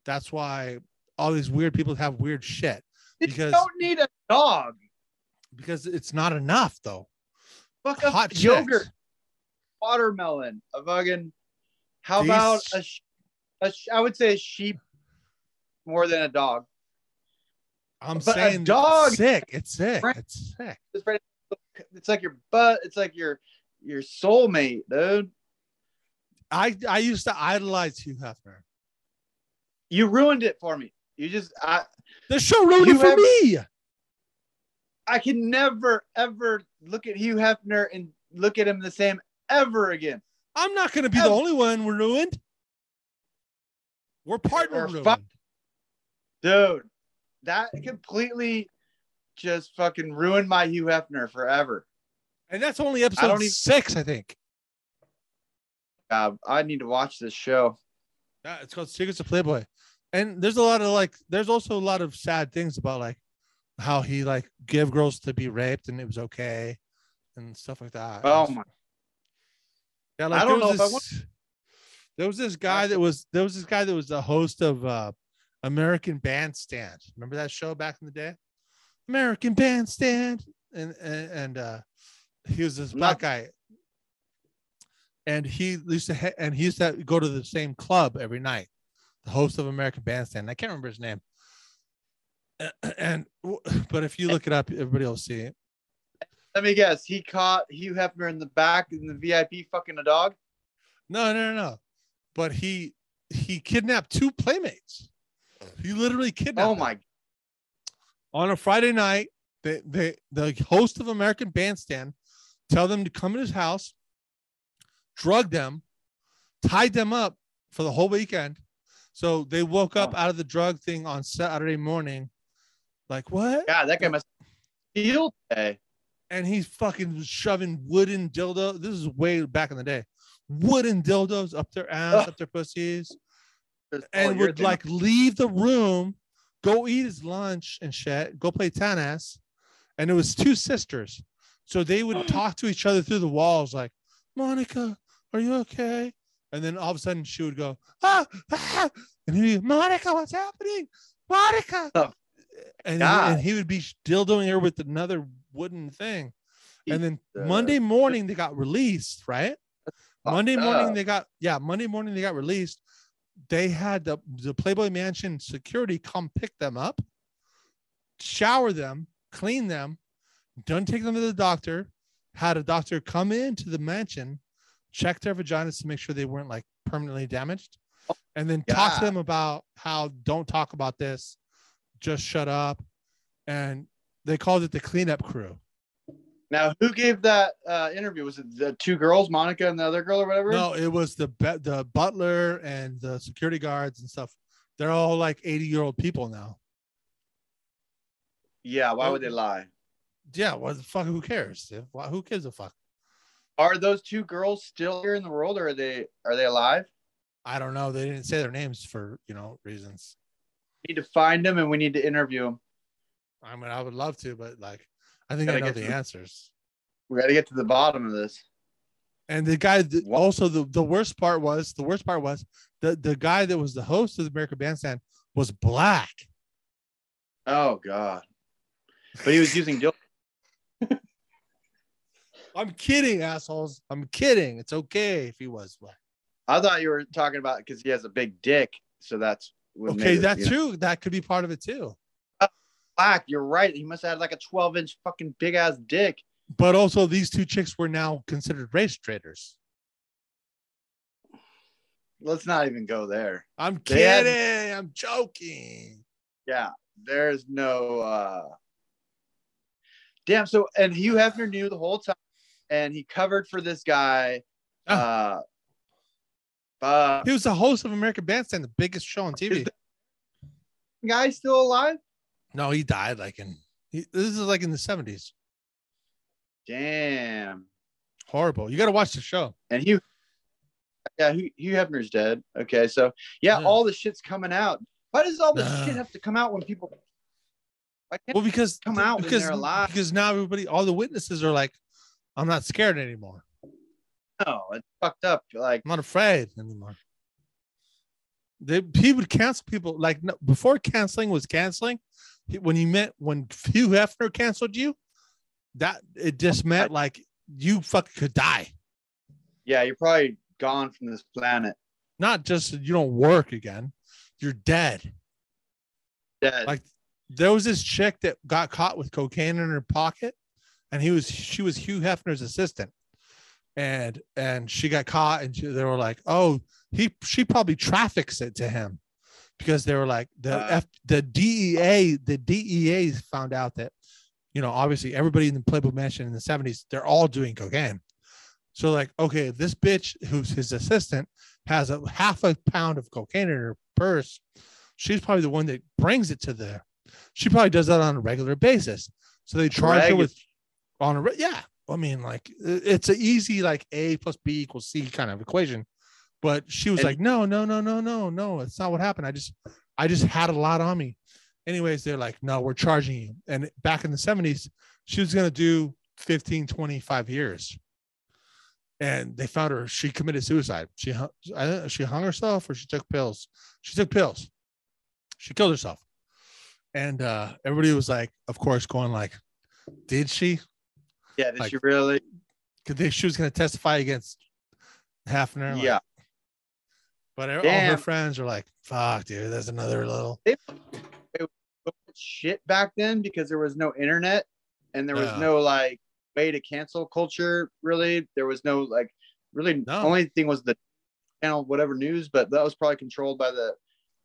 That's why all these weird people have weird shit. Because you don't need a dog. Because it's not enough though. Fuck up hot yogurt, chicks. Watermelon, a fucking. How these... about I would say a sheep more than a dog. I'm saying a dog. It's sick. It's like your butt. It's like your soulmate, dude. I used to idolize Hugh Hefner. You ruined it for me. The show ruined it for me. I can never ever look at Hugh Hefner and look at him the same ever again. I'm not going to be the only one. We're ruined. We're partner ruined. Dude, that completely just fucking ruined my Hugh Hefner forever. And that's only episode 6, I think. I need to watch this show. Yeah, it's called Secrets of Playboy. And there's a lot of there's also a lot of sad things about how he gave girls to be raped and it was okay and stuff like that. Oh my. Yeah, I don't know. There was this guy that was the host of American Bandstand. Remember that show back in the day? American Bandstand. And he was this black guy. And he used to go to the same club every night, the host of American Bandstand. I can't remember his name. But if you look it up, everybody will see it. Let me guess. He caught Hugh Hefner in the back in the VIP fucking a dog. No. But he kidnapped 2 playmates. He literally kidnapped. Oh my! Them. On a Friday night, the host of American Bandstand tell them to come in his house. Drugged them, tied them up for the whole weekend. So they woke up out of the drug thing on Saturday morning. Like, what? Yeah, that guy must feel today. And he's fucking shoving wooden dildos. This is way back in the day. Wooden dildos up their ass, up their pussies. And would leave the room, go eat his lunch and shit, go play tennis. And it was 2 sisters. So they would talk to each other through the walls like, Monica, are you okay? And then all of a sudden she would go, ah, and he'd be, Monica, what's happening? Monica. Oh, and he would be dildoing her with another wooden thing. And then Monday morning they got released, right? Monday morning they got released. They had the Playboy Mansion security come pick them up, shower them, clean them, don't take them to the doctor. Had a doctor come into the mansion, check their vaginas to make sure they weren't permanently damaged, and then talk to them about how don't talk about this, just shut up. And they called it the cleanup crew. Now, who gave that interview? Was it the 2 girls, Monica and the other girl or whatever? No, it was the butler and the security guards and stuff. They're all 80-year-old people now. Yeah, why would they lie? Yeah, what the fuck? Who cares? Who gives a fuck? Are those 2 girls still here in the world, or are they alive? I don't know. They didn't say their names for reasons. We need to find them, and we need to interview them. I mean, I would love to, but I think I know the answers. We got to get to the bottom of this. And the guy, also the worst part was the guy that was the host of the American Bandstand was black. Oh God! But he was using. I'm kidding, assholes. I'm kidding. It's okay if he was black. I thought you were talking about because he has a big dick, so that's okay. That's true. That could be part of it too. Black, you're right. He must have had a 12-inch fucking big ass dick. But also, these 2 chicks were now considered race traitors. Let's not even go there. I'm kidding. I'm joking. Yeah, there's no. Damn. So, and Hugh Hefner knew the whole time. And he covered for this guy. He was the host of American Bandstand, the biggest show on TV. Is the guy still alive? No, he died This is like in the 70s. Damn. Horrible. You got to watch the show. And Hugh Hefner's dead. Okay, so yeah, all the shit's coming out. Why does all this shit have to come out when people? Because they're alive. Because now everybody, all the witnesses are like, I'm not scared anymore. No, it's fucked up. You're like, I'm not afraid anymore. He would cancel people like before canceling was canceling. When Hugh Hefner canceled you, that it just meant like you fucking could die. Yeah, you're probably gone from this planet. Not just you don't work again. You're dead. Dead. Like there was this chick that got caught with cocaine in her pocket, and she was Hugh Hefner's assistant. And she got caught, and they were like, "Oh, she probably traffics it to him," because they were like the DEA found out that, you know, obviously everybody in the Playboy Mansion in the 70s, they're all doing cocaine. So like, okay, this bitch who's his assistant has a half a pound of cocaine in her purse. She's probably the one that brings it to there. She probably does that on a regular basis. So they charge her with yeah. I mean, like, it's an easy, like, A+B=C kind of equation. But she was like, no. It's not what happened. I just had a lot on me. Anyways, they're like, no, we're charging you. And back in the 70s, she was going to do 15, 25 years. And they found her. She committed suicide. She hung herself, or she took pills. She took pills. She killed herself. And everybody was like, of course, going like, did she? Yeah, did like, she really? Because she was going to testify against Hefner. Yeah. Like, but all her friends are like, fuck, dude, there's another little. It was shit back then because there was no internet and there was no like way to cancel culture, really. There was no like, really, the only thing was the channel, whatever news, but that was probably controlled by the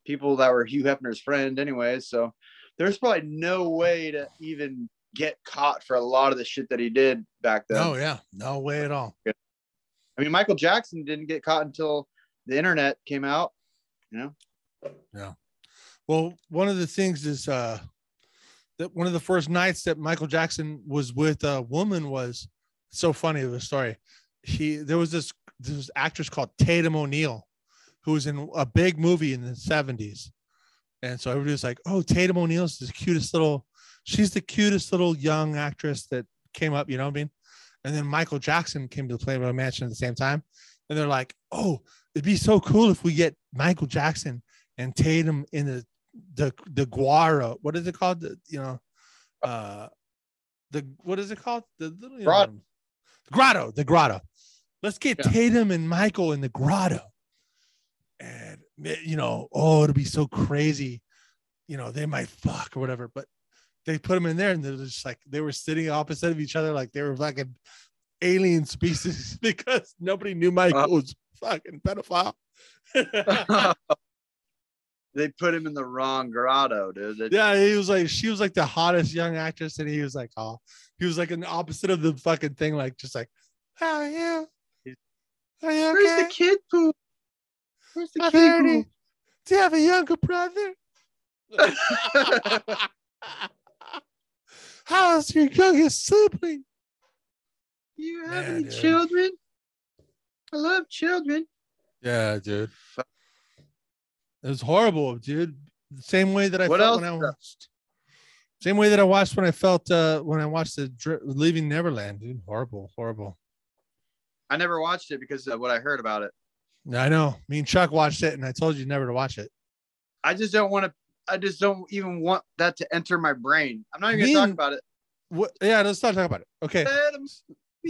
people that were Hugh Hefner's friend anyway. So there's probably no way to even get caught for a lot of the shit that he did back then. Oh yeah, no way at all. I mean, Michael Jackson didn't get caught until the internet came out, you know? Yeah. Well, one of the things is that one of the first nights that Michael Jackson was with a woman was so funny of a story. There was this actress called Tatum O'Neill, who was in a big movie in the 70s. And so everybody was like, oh, Tatum O'Neill's the cutest little. She's the cutest little young actress that came up, you know what I mean? And then Michael Jackson came to the Playboy Mansion at the same time. And they're like, oh, it'd be so cool if we get Michael Jackson and Tatum in the Guara. What is it called? What is it called? The grotto. Let's get Tatum and Michael in the grotto. And, you know, oh, it'll be so crazy. You know, they might fuck or whatever, but they put them in there, and they're just like they were sitting opposite of each other, like they were fucking alien species because nobody knew Michael was fucking pedophile. They put him in the wrong grotto, dude. Yeah, she was like the hottest young actress, and he was like, oh, he was like an opposite of the fucking thing, like just like, how are you okay? Where's the kid poop? Where's the kid poop? Do you have a younger brother? How's your youngest sibling? Do you have any children? I love children. Yeah, dude. It was horrible, dude. Same way that I watched when I felt when I watched the Leaving Neverland, dude. Horrible, horrible. I never watched it because of what I heard about it. I know. Me and Chuck watched it, and I told you never to watch it. I just don't even want that to enter my brain. I'm not even going to talk about it. Yeah, let's not talk about it. Okay.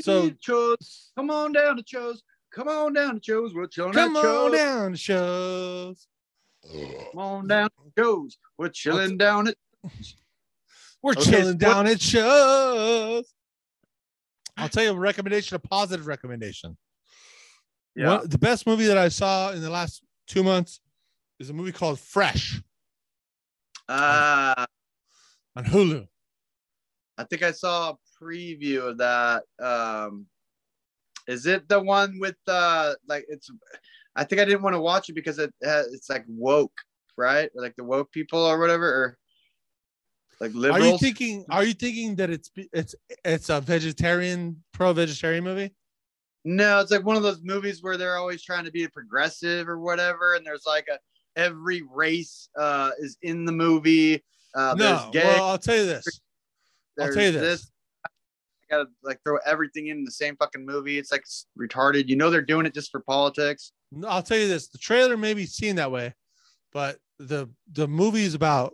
So, Cho's. Come on down to Cho's. Come on down to Cho's. We're chilling at Cho's. Come on down to Cho's. Come on down to Cho's. We're chilling down at Cho's. We're chilling down at Cho's. I'll tell you a positive recommendation. Yeah. The best movie that I saw in the last 2 months is a movie called Fresh. On Hulu. I think I saw a preview of that. Is it the one with like it's? I think I didn't want to watch it because it's like woke, right? Or like the woke people or whatever. Or Like liberals. Are you thinking that it's a vegetarian, pro-vegetarian movie? No, it's like one of those movies where they're always trying to be a progressive or whatever, and there's like every race is in the movie. No, gay, well, I'll tell you this. I gotta like throw everything in the same fucking movie. It's like it's retarded. You know they're doing it just for politics. No, I'll tell you this. The trailer may be seen that way, but the movie is about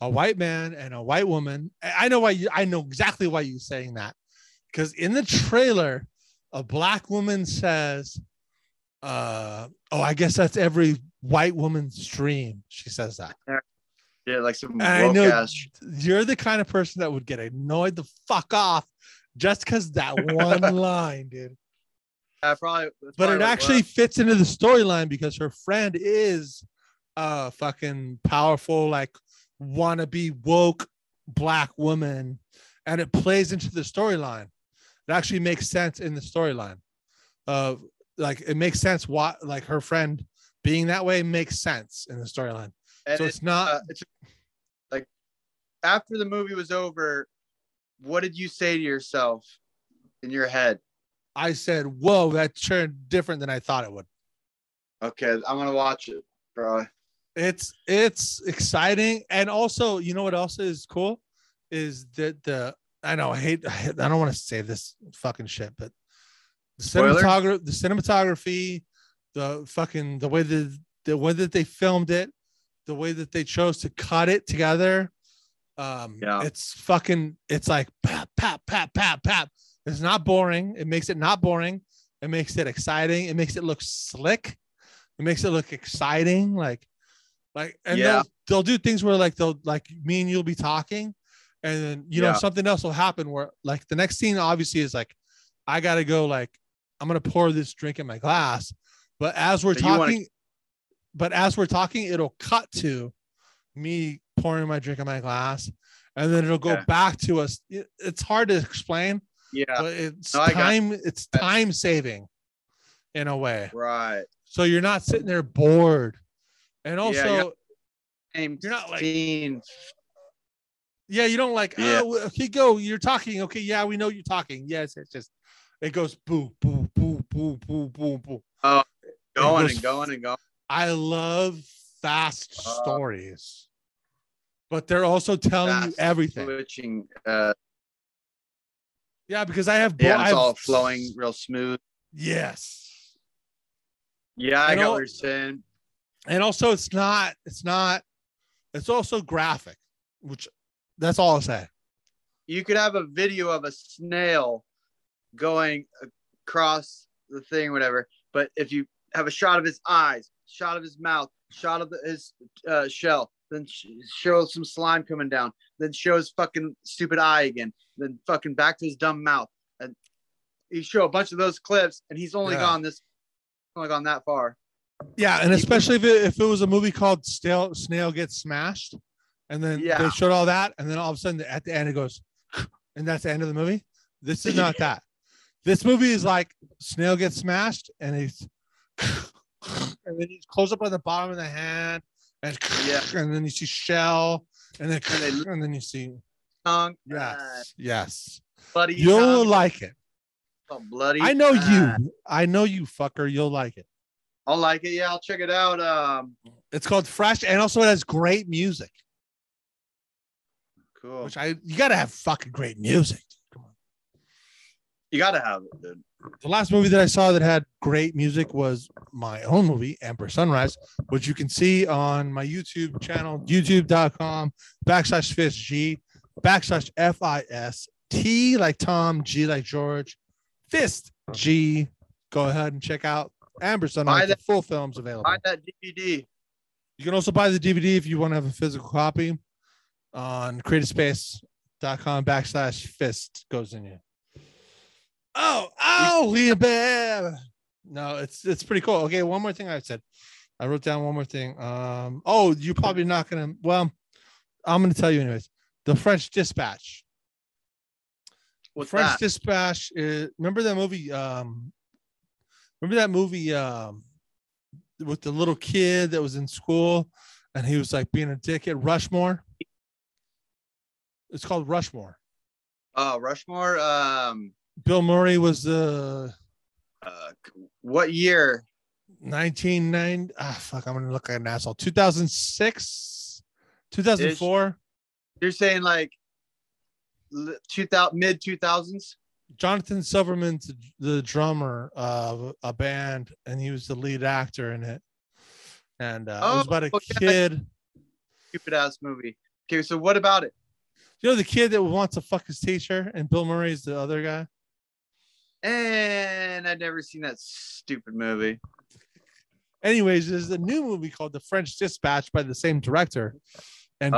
a white man and a white woman. I know exactly why you're saying that, because in the trailer, a black woman says, "Oh, I guess that's every white woman's dream." She says that. Yeah, like some woke ass. You're the kind of person that would get annoyed the fuck off just because that one line, dude. Yeah, probably. But it actually fits into the storyline because her friend is a fucking powerful, like, wannabe woke black woman, and it plays into the storyline. It actually makes sense in the storyline. Like, it makes sense why, like, her friend being that way makes sense in the storyline. So it's not it's like, after the movie was over, what did you say to yourself in your head? I said, "Whoa, that turned different than I thought it would." Okay, I'm gonna watch it, bro. It's exciting, and also, you know what else is cool is that I don't want to say this fucking shit, but the cinematography, the way that they filmed it, the way that they chose to cut it together, it's like pap, pap, pap, pap, pap. It's not boring. It makes it not boring. It makes it exciting. It makes it look slick. It makes it look exciting. They'll do things where me and you'll be talking, and then, you know, something else will happen where like the next scene obviously is like, I got to go, like, I'm going to pour this drink in my glass. But as we're talking, it'll cut to me pouring my drink in my glass, and then it'll go back to us. It's hard to explain. Yeah. But it's time saving in a way. Right. So you're not sitting there bored. And also you're not like scene. Yeah, you don't like, oh, okay, go. You're talking. Okay, yeah, we know you're talking. Yes, it's just it goes boo, boo, boo, boo, boo, boo, boo. Oh, going and going. I love fast stories, but they're also telling you everything. Switching, because I have both. Yeah, it's all flowing real smooth. Yes. Yeah, I got what you're saying. And also, it's also graphic, which that's all I'll say. You could have a video of a snail going across the thing, whatever, but if you have a shot of his eyes, shot of his mouth, shot of his shell, then show some slime coming down, then show his fucking stupid eye again, then fucking back to his dumb mouth, and you show a bunch of those clips, and he's only gone that far. Yeah, and especially if it was a movie called Snail Gets Smashed, and then they showed all that, and then all of a sudden at the end it goes, and that's the end of the movie. This is not that. This movie is like Snail Gets Smashed, and he's and then you close up on the bottom of the hand, and and then you see shell, and then you see tongue. Yes. Bloody you'll tongue. Like it. Oh, bloody! I know you, fucker. You'll like it. I'll like it. Yeah, I'll check it out. It's called Fresh, and also it has great music. Cool. You gotta have fucking great music. Come on. You gotta have it, dude. The last movie that I saw that had great music was my own movie, Amber Sunrise, which you can see on my YouTube channel, youtube.com/FistG/FIST, like Tom, G like George, Fist G. Go ahead and check out Amber Sunrise. The full film's available. Buy that DVD. You can also buy the DVD if you want to have a physical copy on creativespace.com/Fist Gozinya. Oh, Liam Bab. No, it's pretty cool. Okay, one more thing I said. I wrote down one more thing. You're probably not going to. Well, I'm going to tell you anyways. The French Dispatch. What's French that? Dispatch is, remember that movie? With the little kid that was in school and he was like being a dick at Rushmore? It's called Rushmore. Oh, Rushmore. Bill Murray was the. What year? 1990. Ah, fuck. I'm gonna look like an asshole. 2006, 2004. You're saying like 2000, mid 2000s. Jonathan Silverman's the drummer of a band, and he was the lead actor in it. And it was about a kid. Stupid ass movie. Okay, so what about it? You know the kid that wants to fuck his teacher, and Bill Murray's the other guy. And I've never seen that stupid movie. Anyways, there's a new movie called The French Dispatch by the same director, and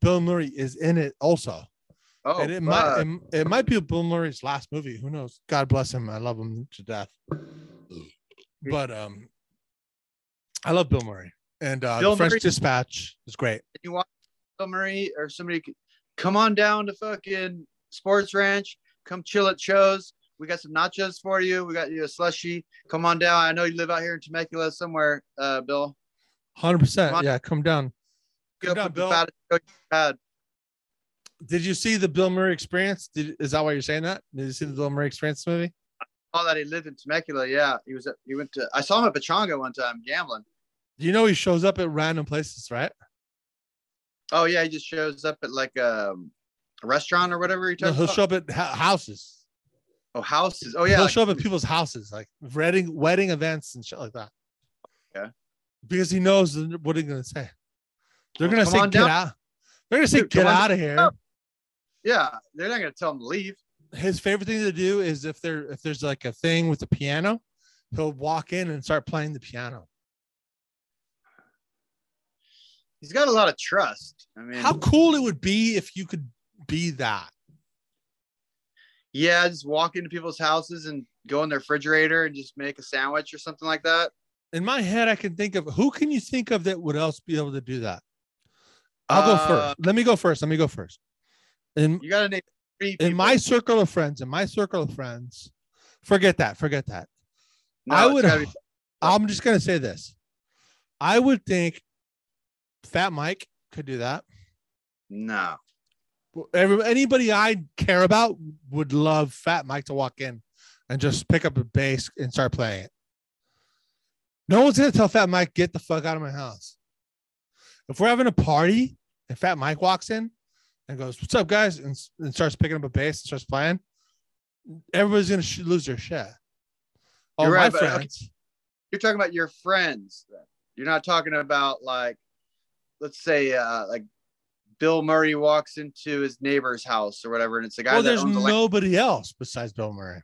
Bill Murray is in it also. Oh, and it might be Bill Murray's last movie. Who knows? God bless him. I love him to death. But I love Bill Murray, and The French Dispatch is great. You want Bill Murray or somebody? Come on down to fucking Sports Ranch. Come chill at Cho's. We got some nachos for you. We got you a slushie. Come on down. I know you live out here in Temecula somewhere, Bill. 100%. Yeah, come down. Come down, Bill. Did you see the Bill Murray Experience? Is that why you're saying that? Did you see the Bill Murray Experience movie? I saw that he lived in Temecula. Yeah, he went to. I saw him at Pechanga one time gambling. You know he shows up at random places, right? Oh yeah, he just shows up at like a restaurant or whatever. He'll show up at houses. Oh, houses. Oh yeah, he'll show up at people's houses, like wedding events and shit like that. Yeah, because he knows what they're gonna say. They're gonna say get out. They're gonna say get out of here. Yeah, they're not gonna tell him to leave. His favorite thing to do is if there's like a thing with the piano, he'll walk in and start playing the piano. He's got a lot of trust. I mean, how cool it would be if you could be that. Yeah, just walk into people's houses and go in their refrigerator and just make a sandwich or something like that. In my head, I can think of who can you think of that would else be able to do that? I'll go first. Let me go first. And you gotta name three people. In my circle of friends, forget that. No, I'm just gonna say this. I would think Fat Mike could do that. No. Anybody I care about would love Fat Mike to walk in and just pick up a bass and start playing it. No one's gonna tell Fat Mike, get the fuck out of my house. If we're having a party and Fat Mike walks in and goes, what's up, guys? And starts picking up a bass and starts playing, everybody's going to lose their shit. All right, my friends. Okay. You're talking about your friends. You're not talking about, like, let's say, like Bill Murray walks into his neighbor's house or whatever, and it's a guy that owns nobody else besides Bill Murray.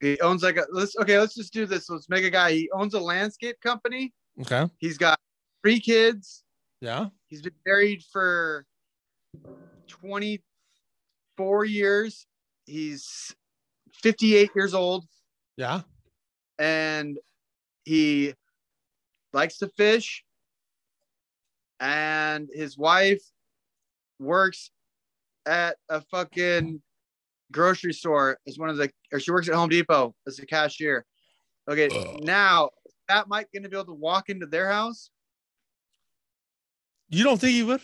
He owns like a... Let's just do this. Let's make a guy. He owns a landscape company. Okay. He's got 3 kids. Yeah. He's been married for 24 years. He's 58 years old. Yeah. And he likes to fish. And his wife works at a fucking grocery store she works at Home Depot as a cashier. Okay. Now, is that Mike going to be able to walk into their house? You don't think he would?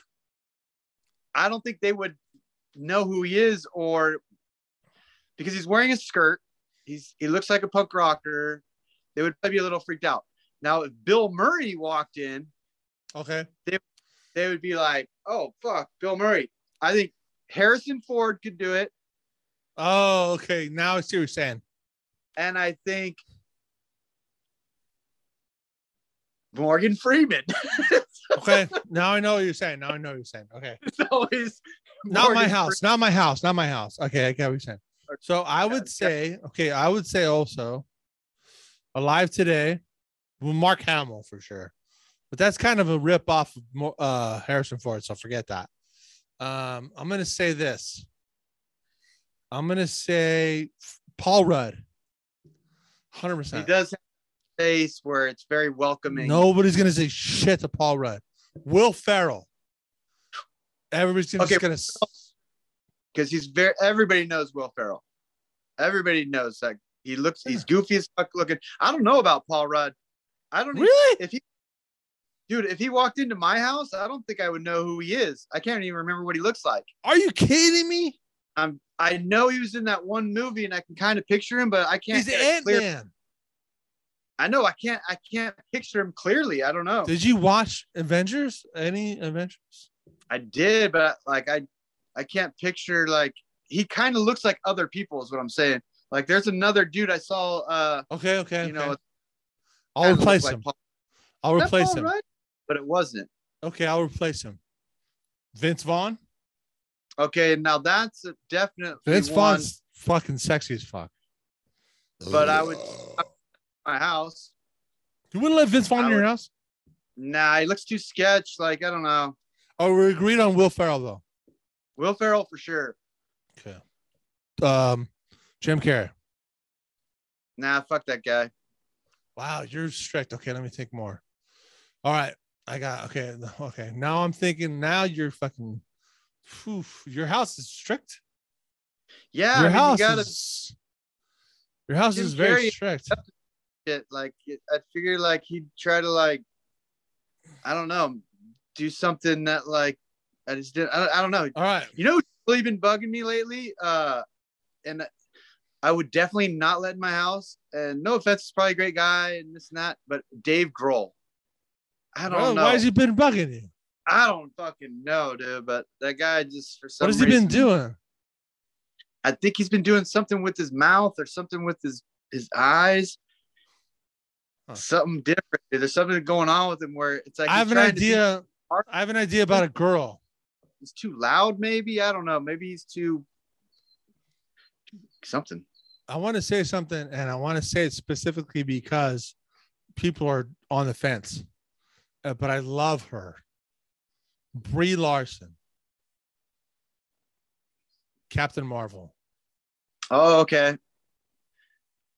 I don't think they would know who he is, or because he's wearing a skirt. He looks like a punk rocker. They would probably be a little freaked out. Now, if Bill Murray walked in, okay, they would be like, oh, fuck, Bill Murray. I think Harrison Ford could do it. Oh, okay. Now I see what you're saying. And I think Morgan Freeman. Okay, now I know what you're saying. Okay, it's always not my house. Okay, I get what you're saying. So I would say also alive today, well, Mark Hamill for sure, but that's kind of a rip off of Harrison Ford, so forget that. I'm gonna say this. I'm gonna say Paul Rudd. 100%. He does. Face where it's very welcoming. Nobody's gonna say shit to Paul Rudd. Will Ferrell. Everybody's gonna because everybody knows Will Ferrell. Everybody knows that he's goofy as fuck looking. I don't know about Paul Rudd. I don't really if he Dude, if he walked into my house, I don't think I would know who he is. I can't even remember what he looks like. Are you kidding me? I know he was in that one movie, and I can kind of picture him, but I can't. He's Ant-Man. I know. I can't picture him clearly. I don't know. Did you watch Avengers? Any Avengers? I did, but like I can't picture, like, he kind of looks like other people is what I'm saying. Like, there's another dude I saw. Okay. You know, I'll replace him. Like I'll replace him. Right? But it wasn't. Okay, I'll replace him. Vince Vaughn. Okay, now that's a definite. Vince Vaughn's fucking sexy as fuck. But I would my house. You wouldn't let Vince Vaughn in your house? Nah, he looks too sketch. Like, I don't know. Oh, we agreed on Will Ferrell though. Will Ferrell for sure. Okay. Jim Carrey. Nah, fuck that guy. Wow, you're strict. Okay, let me think more. All right, I got okay. Now I'm thinking. Now you're fucking. Whew, your house is strict. Yeah, your house is very strict. Like, I figure, like, he'd try to, like, I don't know, do something that, like, I just didn't. I don't know. All right, you know who's really been bugging me lately? And I would definitely not let in my house. And no offense, he's probably a great guy and this and that, but Dave Grohl. I don't know. Why has he been bugging you? I don't fucking know, dude. But that guy just, for some reason. What has he been doing? I think he's been doing something with his mouth or something with his eyes. Huh. Something different. There's something going on with him where it's like. I have an idea about a girl. He's too loud, maybe. I don't know. Maybe he's too something. I want to say something, and I want to say it specifically because people are on the fence. But I love her. Brie Larson, Captain Marvel. Oh, okay.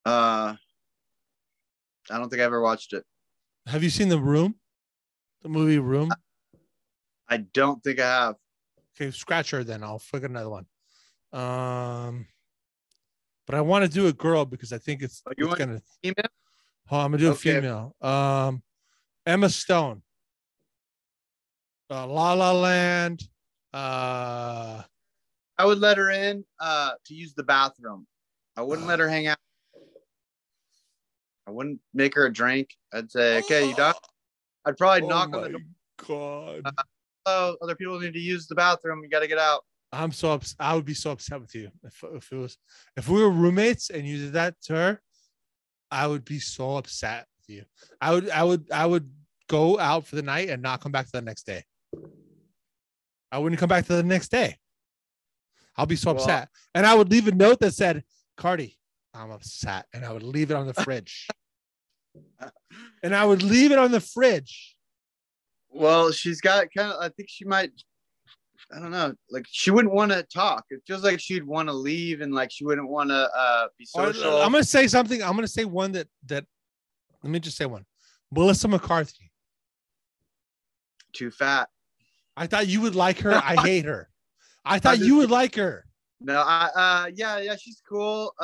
I don't think I ever watched it. Have you seen The Room? The movie Room? I don't think I have. Okay, scratch her then. I'll flick another one. But I want to do a girl because I think it's gonna. Female? Oh, I'm gonna do a female. Emma Stone. La La Land. I would let her in to use the bathroom. I wouldn't let her hang out. I wouldn't make her a drink. I'd say, okay, you done? I'd probably knock on the door. God. Oh, other people need to use the bathroom. You got to get out. I'm so upset. I would be so upset with you if we were roommates and you did that to her. I would be so upset with you. I would go out for the night and not come back to the next day. I wouldn't come back to the next day. I'll be so upset. And I would leave a note that said, Cardi, I'm upset. And I would leave it on the fridge. Well, she's got I think she might, I don't know. Like, she wouldn't want to talk. It feels like she'd want to leave and like, she wouldn't want to be social. I'm going to say something. I'm going to say one that let me just say one. Melissa McCarthy. Too fat. I thought you would like her. I hate her. I thought you would like her. No, yeah, she's cool.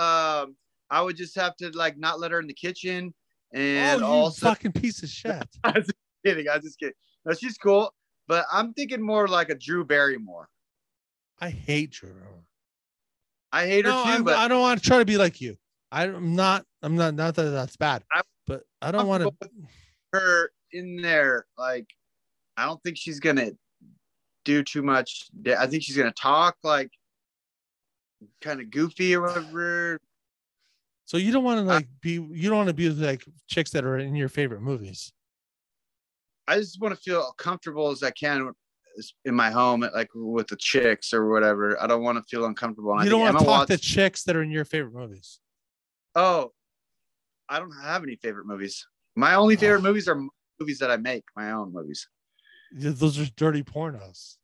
I would just have to like not let her in the kitchen, and also fucking piece of shit. I was just kidding. No, she's cool, but I'm thinking more like a Drew Barrymore. I hate Drew. I hate her too. But I don't want to try to be like you. I'm not. Not that that's bad, but I don't want to put her in there. Like, I don't think she's gonna do too much. I think she's gonna talk like kind of goofy or whatever. So you don't want to you don't want to be like chicks that are in your favorite movies. I just want to feel comfortable as I can in my home, like with the chicks or whatever. I don't want to feel uncomfortable. You don't want to talk to chicks that are in your favorite movies. Oh, I don't have any favorite movies. My only favorite movies are movies that I make, my own movies. Those are dirty pornos.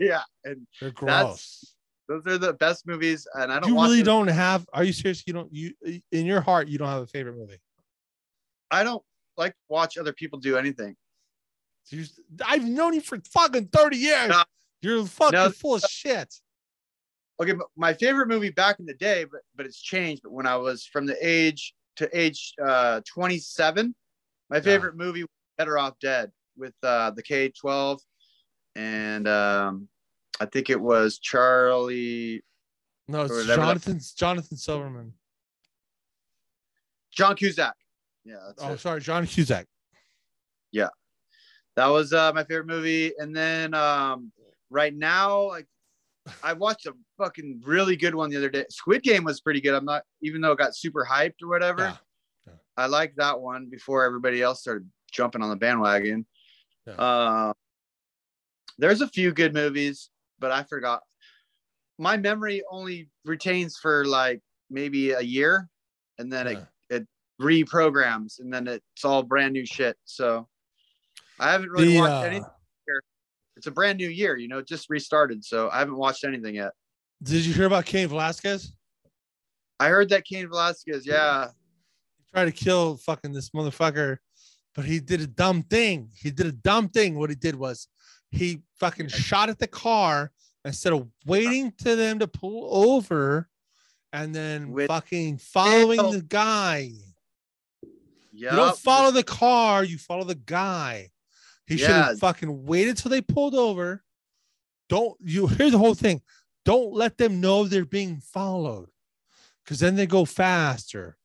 Yeah, and they're gross. Those are the best movies, and I don't. You really don't have? Are you serious? You don't? You in your heart, you don't have a favorite movie? I don't like to watch other people do anything. I've known you for fucking 30 years. No, you're fucking full of shit. Okay, but my favorite movie back in the day, but it's changed. But when I was from the age 27, my favorite movie was Better Off Dead with the K-12, and I think it was Charlie. No, it's Jonathan Silverman. John Cusack. Yeah. Sorry, John Cusack. Yeah, that was my favorite movie. And then right now, like, I watched a fucking really good one the other day. Squid Game was pretty good. I'm not, even though it got super hyped or whatever. Yeah. Yeah. I liked that one before everybody else started jumping on the bandwagon. Yeah. There's a few good movies, but I forgot. My memory only retains for like maybe a year, and then it reprograms, and then it's all brand new shit. So I haven't really watched anything. It's a brand new year, you know, it just restarted. So I haven't watched anything yet. Did you hear about Cain Velasquez? I heard that Cain Velasquez, yeah. He tried to kill fucking this motherfucker, but he did a dumb thing. What he did was he fucking shot at the car instead of waiting to them to pull over and then fucking following the guy. Yep. You don't follow the car, you follow the guy. He should have fucking waited till they pulled over. Here's the whole thing. Don't let them know they're being followed, because then they go faster.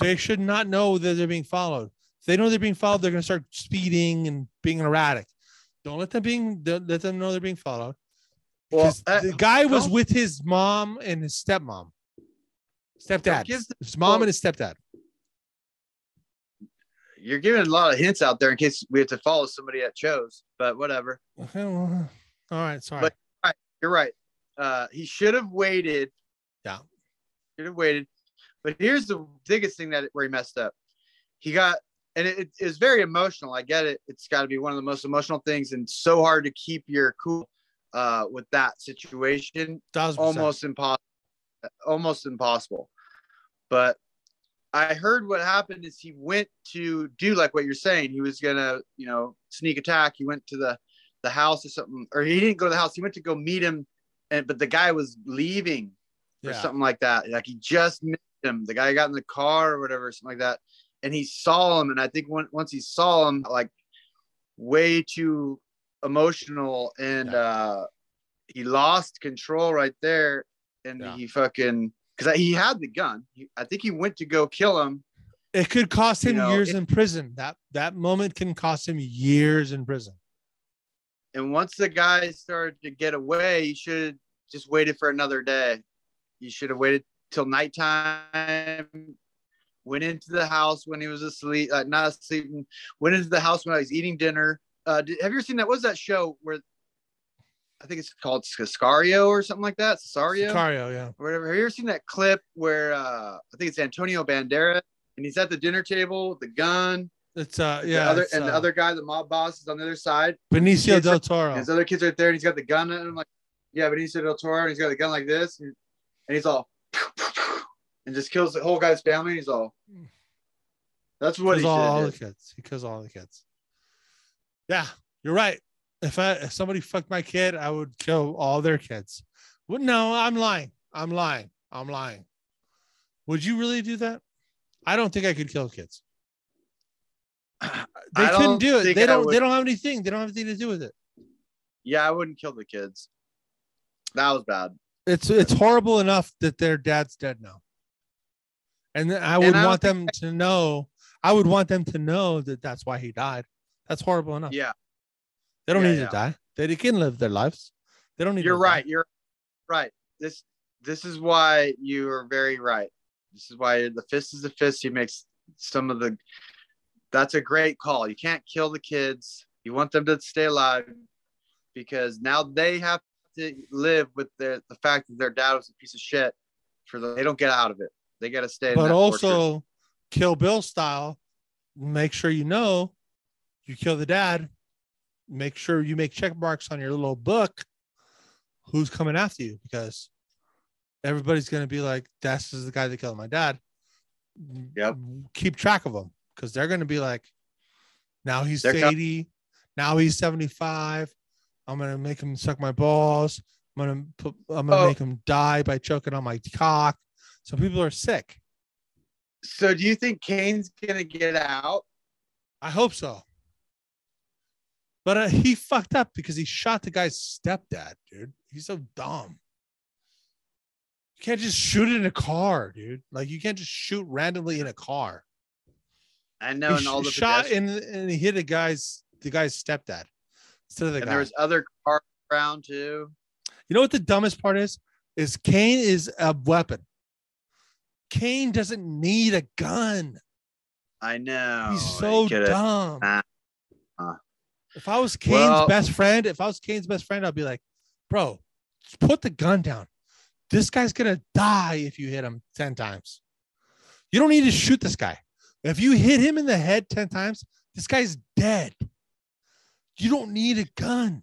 They should not know that they're being followed. If they know they're being followed, they're going to start speeding and being erratic. Don't let them know they're being followed. Well, the guy was with his mom and his stepdad. His mom and his stepdad. You're giving a lot of hints out there in case we have to follow somebody at Cho's, but whatever. Okay, well, all right, sorry. But you're right. He should have waited. Yeah. Should have waited. But here's the biggest thing where he messed up. He got, and it was very emotional. I get it. It's got to be one of the most emotional things, and so hard to keep your cool with that situation. 100%. Almost impossible. But I heard what happened is he went to do like what you're saying. He was going to, you know, sneak attack. He went to the house or something, or he didn't go to the house. He went to go meet him. But the guy was leaving or something like that. Like he just missed him. The guy got in the car or whatever, something like that. And he saw him. And I think once he saw him, like way too emotional, and he lost control right there. And he fucking, because he had the gun. I think he went to go kill him. It could cost him years in prison. That moment can cost him years in prison. And once the guy started to get away, you should have just waited for another day. You should have waited till nighttime, went into the house when he was asleep, not sleeping, went into the house when I was eating dinner. Have you ever seen that? What was that show where, I think it's called Sicario or something like that. Sicario, yeah. Or whatever. Have you ever seen that clip where I think it's Antonio Banderas, and he's at the dinner table with the gun? It's and the other guy, the mob boss, is on the other side. Benicio Del Toro. And his other kids right there, and he's got the gun. And I'm like, yeah, Benicio Del Toro, and he's got the gun like this, and he's all, and just kills the whole guy's family. And he's all. That's what he did. He kills all the kids. Yeah, you're right. If somebody fucked my kid, I would kill all their kids. Well, no, I'm lying. Would you really do that? I don't think I could kill kids. They couldn't do it. They don't have anything. They don't have anything to do with it. Yeah, I wouldn't kill the kids. That was bad. It's horrible enough that their dad's dead now. And I would want them to know that that's why he died. That's horrible enough. Yeah. They don't need to die. They can live their lives. They don't need. You're right. Die. You're right. This is why you are very right. This is why the fist is the fist. He makes some of the. That's a great call. You can't kill the kids. You want them to stay alive, because now they have to live with the fact that their dad was a piece of shit. They don't get out of it. They got to stay. But in that also, fortress. Kill Bill style. Make sure you kill the dad. Make sure you make check marks on your little book who's coming after you, because everybody's going to be like, this is the guy that killed my dad. Yep. Keep track of them, because they're going to be like, now he's 80. Now he's 75. I'm going to make him suck my balls. I'm going to make him die by choking on my cock. So people are sick. So do you think Kane's going to get out? I hope so. But he fucked up because he shot the guy's stepdad, dude. He's so dumb. You can't just shoot it in a car, dude. Like, you can't just shoot randomly in a car. I know. And all the shot and he hit the guy's stepdad. Instead of the guy. And there was other cars around too. You know what the dumbest part is? Is Cain is a weapon. Cain doesn't need a gun. I know. He's so dumb. If I was Cain's best friend, I'd be like, bro, put the gun down. This guy's going to die if you hit him 10 times. You don't need to shoot this guy. If you hit him in the head 10 times, this guy's dead. You don't need a gun.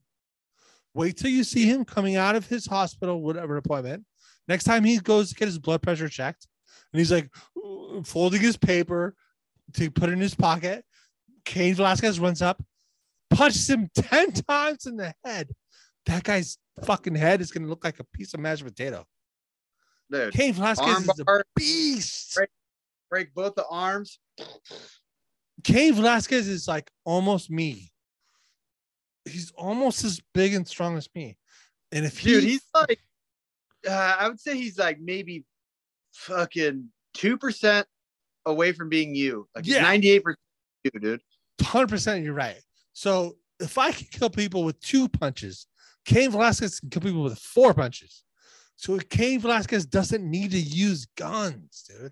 Wait till you see him coming out of his hospital, whatever appointment. Next time he goes to get his blood pressure checked, and he's like folding his paper to put in his pocket. Cain Velasquez runs up, punches him 10 times in the head. That guy's fucking head is going to look like a piece of mashed potato. Dude, Cain Velasquez is a beast. Break both the arms. Cain Velasquez is like almost me. He's almost as big and strong as me. And if he's like, I would say he's like maybe fucking 2% away from being you. Like, yeah. 98% you, dude. 100%, you're right. So if I can kill people with 2 punches, Cain Velasquez can kill people with 4 punches. So Cain Velasquez doesn't need to use guns, dude.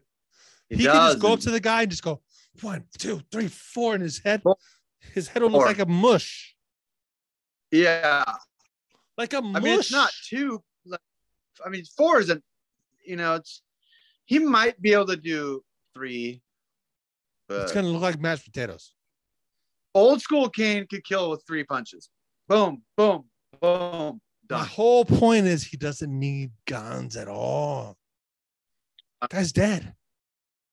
He can just go up to the guy and just go 1, 2, 3, 4 in his head. His head will look like a mush. Yeah. Like a mush. I mean, it's not 2. Like, I mean, 4 isn't, you know, it's, he might be able to do 3. But it's going to look like mashed potatoes. Old school Cain could kill with 3 punches. Boom, boom, boom. Done. My whole point is he doesn't need guns at all. The guy's dead.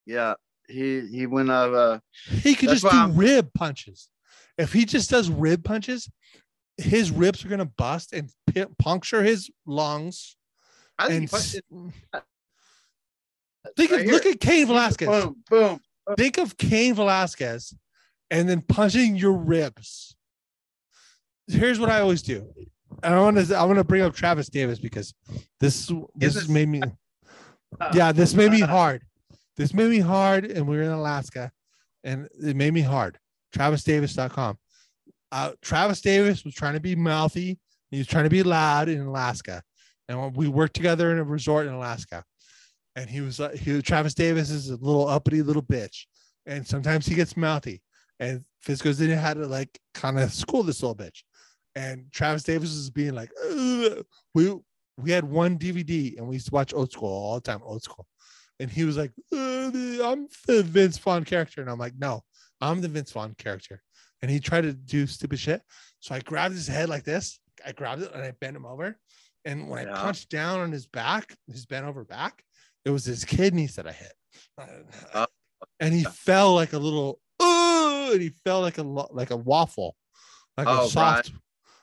Yeah, he went out of he could just do rib punches. If he just does rib punches, his ribs are going to bust and puncture his lungs. I think look at Cain Velasquez. Boom, boom, boom. Think of Cain Velasquez and then punching your ribs. Here's what I always do. I want to bring up Travis Davis because this made me this made me hard. This made me hard, and we were in Alaska, and it made me hard. TravisDavis.com. Travis Davis was trying to be mouthy. He was trying to be loud in Alaska, and we worked together in a resort in Alaska. And Travis Davis is a little uppity little bitch, and sometimes he gets mouthy. And Fisco Zinha had to like kind of school this little bitch, and Travis Davis was being like, ugh. We had one DVD, and we used to watch Old School all the time. Old School. And he was like, I'm the Vince Vaughn character. And I'm like, no, I'm the Vince Vaughn character. And he tried to do stupid shit. So I grabbed his head like this. I grabbed it and I bent him over. And when I punched down on his back, his bent over back, it was his kidneys that I hit. And he fell like a little, and he fell like a waffle, like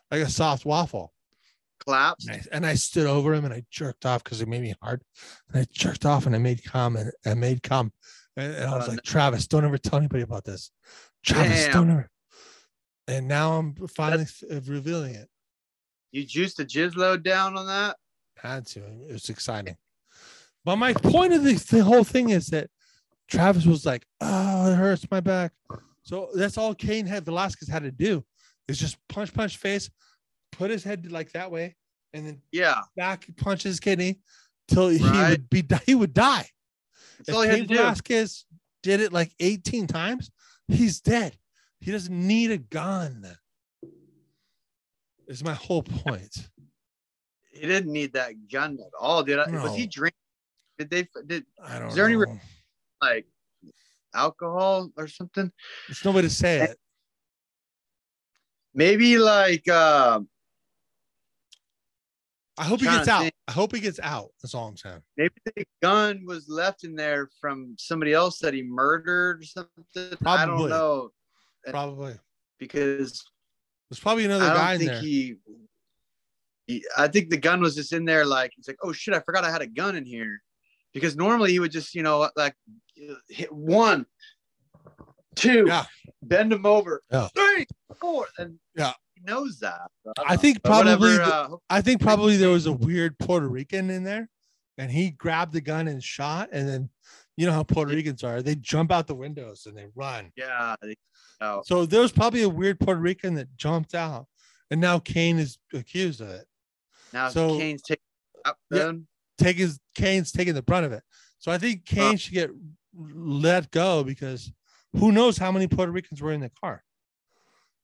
a soft waffle. Claps. And I stood over him and I jerked off because it made me hard. And I jerked off and I made cum and I made cum. And I was like, Travis, don't ever tell anybody about this. Travis, don't ever. And now I'm finally revealing it. You juiced the jizz load down on that? Had to. It was exciting. But my point of the whole thing is that Travis was like, oh, it hurts my back. So that's all Cain Velasquez had to do is just punch face. Put his head like that way, and then back punch his kidney till he would die. If Velasquez did it like 18 times, he's dead. He doesn't need a gun. Is my whole point. He didn't need that gun at all, dude. No. Was he drinking? Is there any like alcohol or something? There's no way to say it. Maybe like. I hope he gets out. I hope he gets out. That's all I'm saying. Maybe the gun was left in there from somebody else that he murdered or something. Probably. I don't know. Probably. Because there's probably another guy in there. I think the gun was just in there. Like, it's like, oh shit, I forgot I had a gun in here. Because normally he would just, you know, like hit one, two, bend him over, three, four, and he knows that. I think probably there was a weird Puerto Rican in there, and he grabbed the gun and shot, and then you know how Puerto Ricans are, they jump out the windows and they run. Yeah. So there's probably a weird Puerto Rican that jumped out, and now Cain is accused of it. Now so, Cain's taking up then. Cain's taking the brunt of it. So I think Cain should get let go, because who knows how many Puerto Ricans were in the car?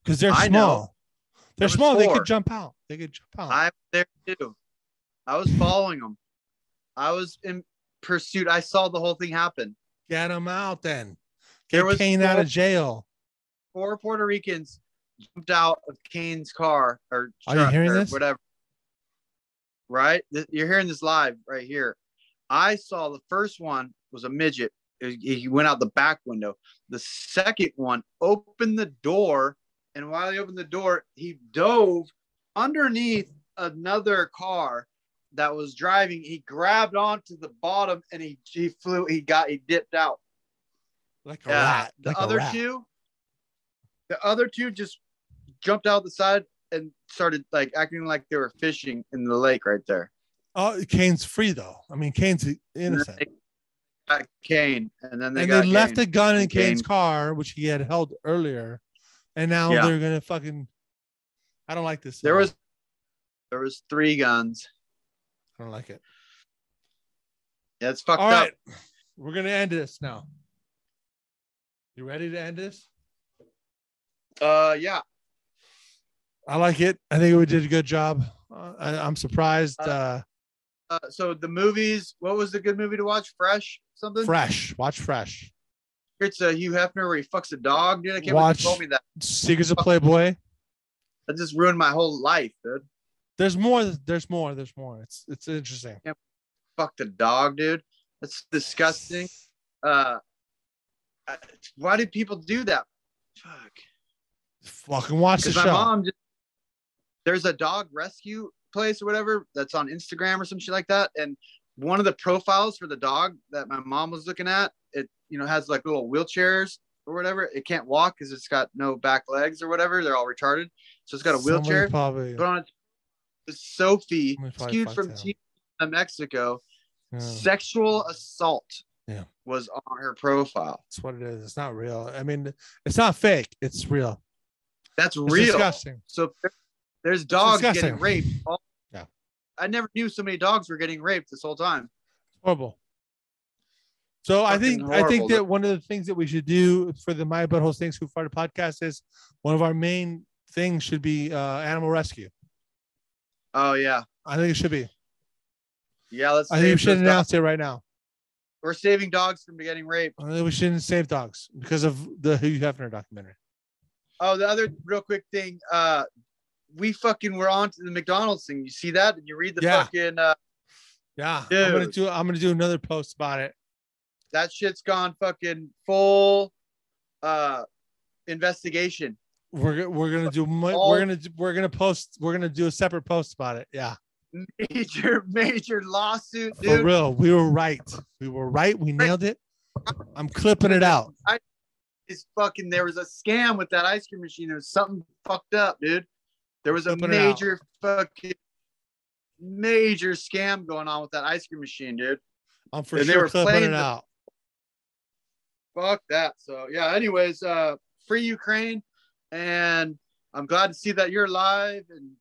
Because they're small. They're small. Four. They could jump out. I was there too. I was following them. I was in pursuit. I saw the whole thing happen. Get him out then. Get Cain out of jail. Four Puerto Ricans jumped out of Cain's car or truck. Are you hearing this? Whatever. Right? You're hearing this live right here. I saw the first one was a midget. He went out the back window. The second one opened the door, and while he opened the door, he dove underneath another car that was driving. He grabbed onto the bottom, and he flew. He dipped out like a rat. The other two just jumped out the side and started like acting like they were fishing in the lake right there. Oh, Cain's free though. I mean, Cain's innocent. Cain, and then they left a gun in Cain's car, which he had held earlier, and now they're gonna fucking. I don't like this. There was three guns. I don't like it. Yeah, it's fucked up. All right, we're gonna end this now. You ready to end this? Yeah. I like it. I think we did a good job. I'm surprised. So the movies. What was the good movie to watch? Fresh something. Fresh. Watch Fresh. It's a Hugh Hefner where he fucks a dog, dude. I can't believe you told me that. Secrets of Playboy. That just ruined my whole life, dude. There's more. It's interesting. Fuck the dog, dude. That's disgusting. Why do people do that? Fuck. Fucking watch the show. My mom just, there's a dog rescue place or whatever that's on Instagram or some shit like that, and one of the profiles for the dog that my mom was looking at, it has like little wheelchairs or whatever. It can't walk because it's got no back legs or whatever. They're all retarded, so it's got a wheelchair. Probably, but on Sophie, skewed from Mexico, sexual assault was on her profile. That's what it is. It's not real. I mean, it's not fake. It's real. It's real. Disgusting. So there's dogs getting raped. I never knew so many dogs were getting raped this whole time. Horrible. So I think that one of the things that we should do for the My Butthole Stinks Who Farted podcast is one of our main things should be animal rescue. Oh yeah, I think it should be. Yeah, let's. I think we should announce it right now. We're saving dogs from getting raped. I think we shouldn't save dogs because of the Hugh Hefner documentary. Oh, the other real quick thing, we fucking were on to the McDonald's thing. You see that? And you read the fucking dude. I'm gonna do another post about it. That shit's gone fucking full investigation. We're gonna do a separate post about it. Yeah. Major lawsuit, dude. For real. We were right. We nailed it. I'm clipping it out. There was a scam with that ice cream machine. There was something fucked up, dude. There was a major fucking scam going on with that ice cream machine, dude. I'm for sure clipping it out. Fuck that. So yeah, anyways, free Ukraine, and I'm glad to see that you're live, and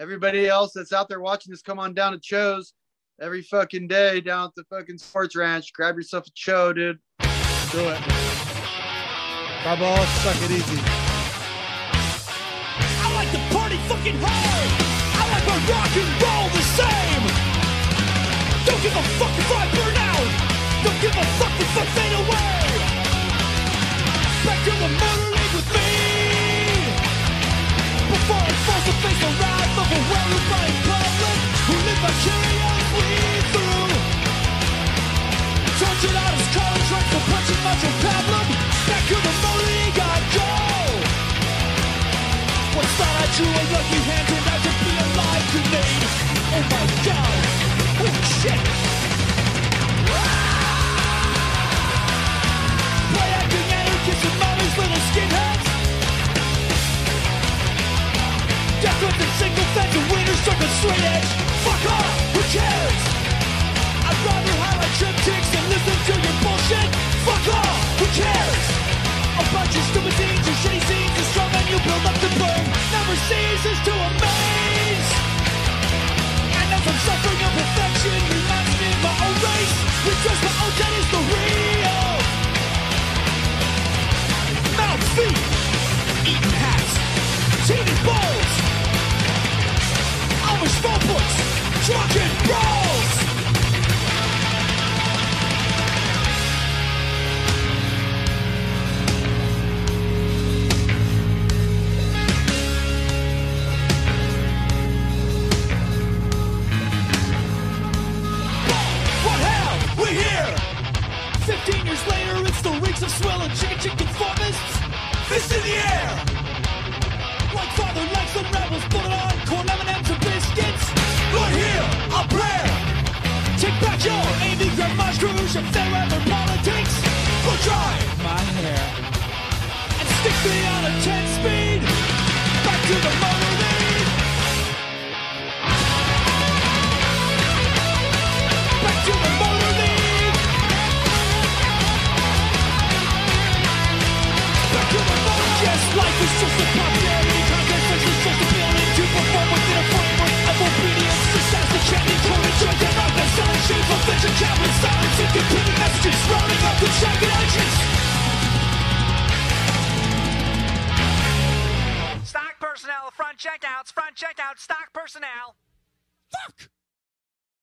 everybody else that's out there watching this, come on down to Cho's every fucking day down at the fucking Sports Ranch. Grab yourself a Cho, dude. Do it. My balls suck it easy. I like to party fucking hard. I like my rock and roll the same. Don't give a fuck if I burn out. Don't give a fuck if I fade away. Back to the motor league with me. Before I force to face the wrath of a well-refined public who live vicariously through. Tortured out his college ranks for punching Michael Pavlov. Back to the motor league I go. Once thought I drew a lucky hand, turned out to be a live grenade. Oh my god, oh shit. Play acting anarchist and modest swelling chicken conformists. Fist in the air. Like father, like some rebels, put it on corn M&M's and biscuits. Right here, a prayer. Take back your Amy, grandma's cruise, and fair weather politics. Go dry my hair and stick me on a 10-speed. Back to the motor lead. Back to the motor. Yes, life is just a popularity contest, sex is just a feeling to perform within a framework of obedience. Disaster chanting, quoted, joined and rock, that's selling shameful fiction, traveling silence, incomplete messages, sprouting up the jagged edges. Stock personnel, front checkouts, stock personnel. Fuck!